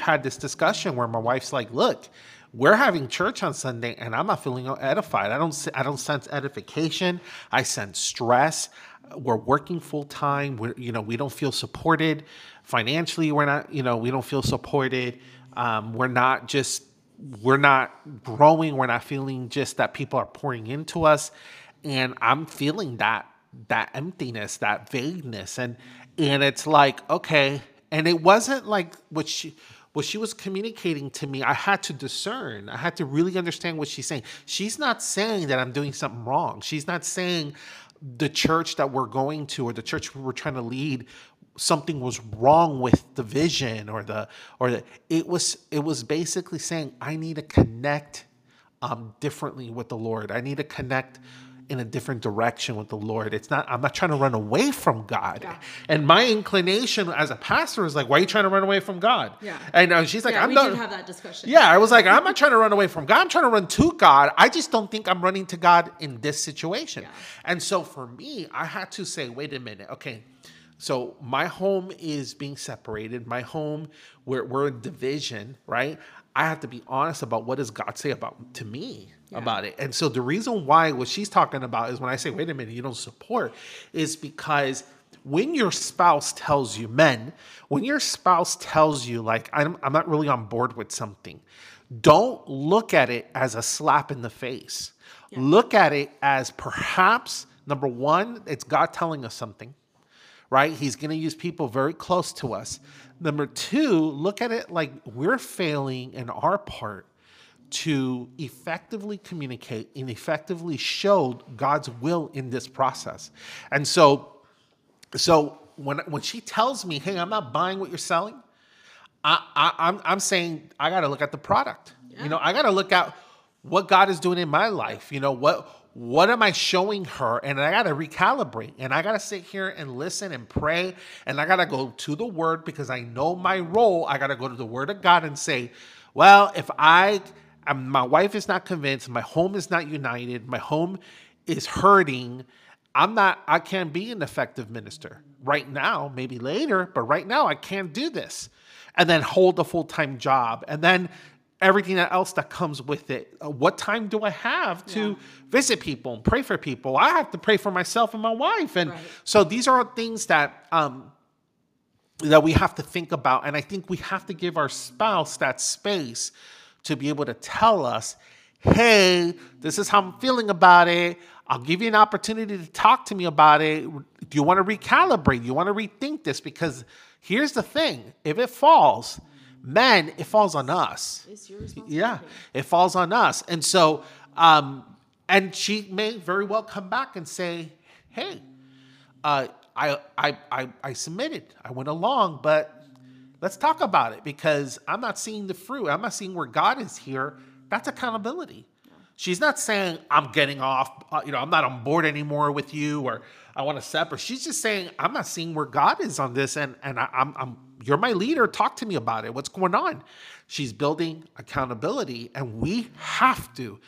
had this discussion where my wife's like, look, we're having church on Sunday and I'm not feeling edified. I don't sense edification. I sense stress. We're working full time. We don't feel supported financially. We're not, we don't feel supported. We're not growing. We're not feeling just that people are pouring into us. And I'm feeling that emptiness, that vagueness. And it's like, okay. And it wasn't like what she was communicating to me. I had to discern. I had to really understand what she's saying. She's not saying that I'm doing something wrong. She's not saying the church that we're going to or the church we were trying to lead, something was wrong with the vision or the it was basically saying, I need to connect differently with the Lord. I need to connect in a different direction with the Lord. I'm not trying to run away from God. Yeah. And my inclination as a pastor is like, why are you trying to run away from God? Yeah. And she's like, we did have that discussion. Yeah. I was like, I'm not trying to run away from God. I'm trying to run to God. I just don't think I'm running to God in this situation. Yeah. And so for me, I had to say, wait a minute. Okay. So my home is being separated. My home, we're in division, right? I have to be honest about what does God say to me about it. And so the reason why what she's talking about is when I say, wait a minute, you don't support, is because when your spouse tells you, men, when your spouse tells you, like, I'm not really on board with something, don't look at it as a slap in the face. Yeah. Look at it as perhaps, number one, it's God telling us something. Right? He's going to use people very close to us. Number two, look at it like we're failing in our part to effectively communicate and effectively show God's will in this process. And so when she tells me, hey, I'm not buying what you're selling, I'm saying I got to look at the product. Yeah. I got to look at what God is doing in my life. What am I showing her? And I got to recalibrate, and I got to sit here and listen and pray. And I got to go to the word because I know my role. I got to go to the word of God and say, well, if my wife is not convinced, my home is not united, my home is hurting, I can't be an effective minister right now, maybe later, but right now I can't do this. And then hold a full-time job. And then everything else that comes with it. What time do I have to visit people and pray for people? I have to pray for myself and my wife. And so these are all things that we have to think about. And I think we have to give our spouse that space to be able to tell us, hey, this is how I'm feeling about it. I'll give you an opportunity to talk to me about it. Do you want to recalibrate? Do you want to rethink this? Because here's the thing. If it falls... man, it falls on us. It's your responsibility. Yeah, it falls on us. And so, and she may very well come back and say, hey, I submitted. I went along, but let's talk about it because I'm not seeing the fruit. I'm not seeing where God is here. That's accountability. Yeah. She's not saying I'm getting off, I'm not on board anymore with you or I want to separate. She's just saying, I'm not seeing where God is on this. And you're my leader. Talk to me about it. What's going on? She's building accountability, and we have to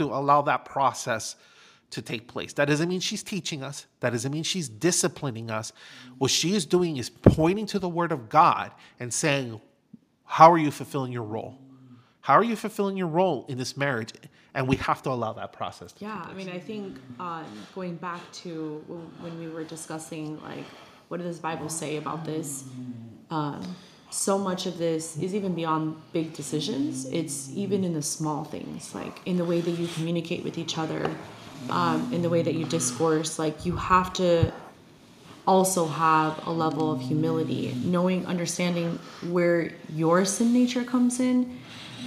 allow that process to take place. That doesn't mean she's teaching us. That doesn't mean she's disciplining us. What she is doing is pointing to the word of God and saying, how are you fulfilling your role? How are you fulfilling your role in this marriage? And we have to allow that process. Yeah, I mean, I think going back to when we were discussing, like, what does the Bible say about this? So much of this is even beyond big decisions. It's even in the small things, like in the way that you communicate with each other, in the way that you discourse. Like, you have to also have a level of humility, knowing, understanding where your sin nature comes in.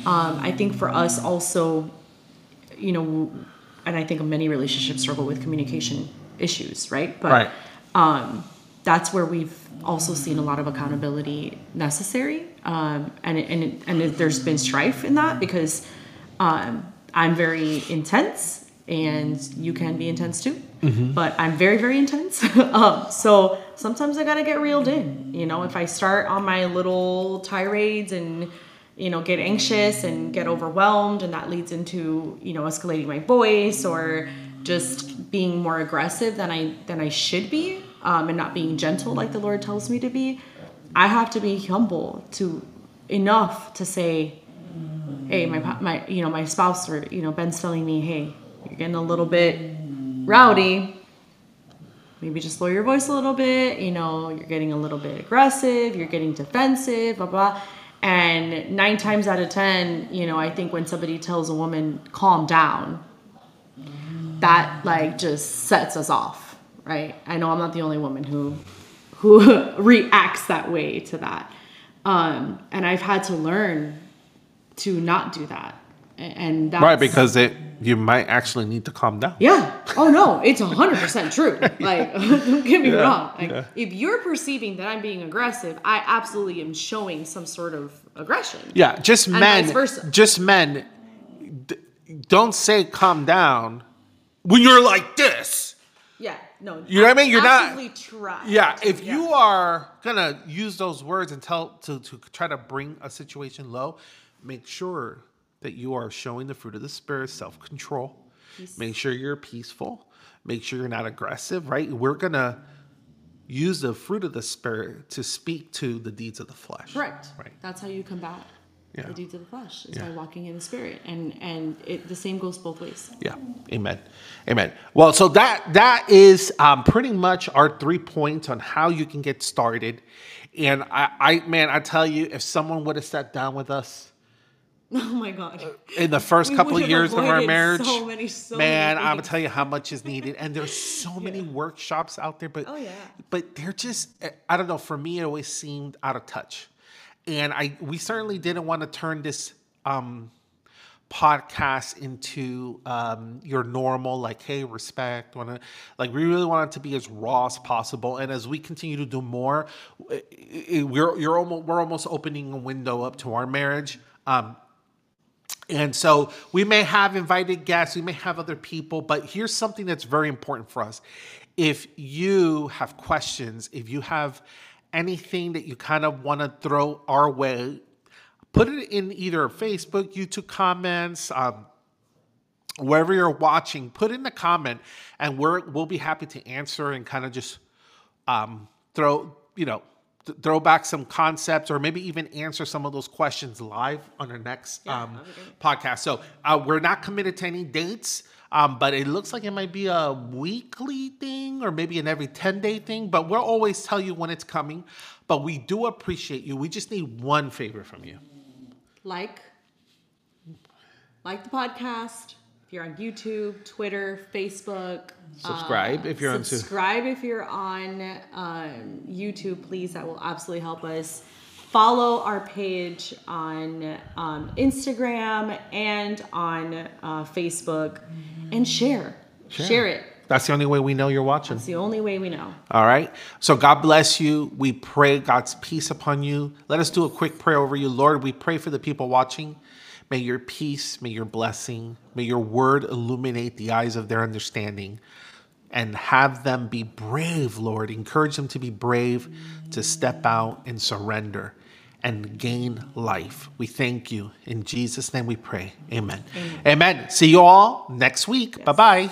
I think for us also, you know, and I think many relationships struggle with communication issues, right? But right. That's where we've also seen a lot of accountability necessary. And there's been strife in that because I'm very intense and you can be intense too. Mm-hmm. But I'm very, very intense. So sometimes I got to get reeled in. You know, if I start on my little tirades and, you know, get anxious and get overwhelmed, and that leads into, you know, escalating my voice or just being more aggressive than I should be, and not being gentle like the Lord tells me to be, I have to be humble to enough to say, hey, my you know, my spouse, or, you know, Ben's telling me, hey, you're getting a little bit rowdy. Maybe just lower your voice a little bit. You know, you're getting a little bit aggressive. You're getting defensive. Blah blah. And 9 times out of 10, you know, I think when somebody tells a woman, calm down, that like just sets us off, right? I know I'm not the only woman who reacts that way to that. And I've had to learn to not do that. And that's, right, because you might actually need to calm down. Yeah. Oh, no, it's 100% true. Like, don't get me wrong. Like, if you're perceiving that I'm being aggressive, I absolutely am showing some sort of aggression. Yeah, just and men. Vice versa. Just men. Don't say calm down when you're like this. Yeah. No. You know what I mean? You're not. Try. Yeah. If you are gonna use those words and to try to bring a situation low, make sure that you are showing the fruit of the Spirit, self-control. Peace. Make sure you're peaceful. Make sure you're not aggressive, right? We're going to use the fruit of the Spirit to speak to the deeds of the flesh. Correct. Right. That's how you combat the deeds of the flesh, is by walking in the Spirit. And it, the same goes both ways. Yeah. Amen. Amen. Well, so that is pretty much our 3 points on how you can get started. And I tell you, if someone would have sat down with us, oh my God, in the first couple of years of our marriage, so many I'm gonna tell you how much is needed. And there's so many workshops out there, but but they're just, I don't know, for me it always seemed out of touch. And we certainly didn't want to turn this podcast into your normal, like, hey, respect. Like, we really want it to be as raw as possible. And as we continue to do more, we're almost opening a window up to our marriage. And so we may have invited guests, we may have other people, but here's something that's very important for us. If you have questions, if you have anything that you kind of want to throw our way, put it in either Facebook, YouTube comments, wherever you're watching, put in the comment, and we'll be happy to answer and kind of just throw back some concepts, or maybe even answer some of those questions live on our next podcast. So we're not committed to any dates, but it looks like it might be a weekly thing or maybe an every 10-day thing. But we'll always tell you when it's coming. But we do appreciate you. We just need one favor from you. Like the podcast. If you're on YouTube, Twitter, Facebook, subscribe if you're on YouTube, please. That will absolutely help us. Follow our page on Instagram and on Facebook, and share it. That's the only way we know you're watching. That's the only way we know. All right. So God bless you. We pray God's peace upon you. Let us do a quick prayer over you. Lord, we pray for the people watching. May your peace, may your blessing, may your word illuminate the eyes of their understanding, and have them be brave, Lord. Encourage them to be brave, to step out and surrender and gain life. We thank you. In Jesus' name we pray. Amen. Amen. See you all next week. Yes. Bye-bye.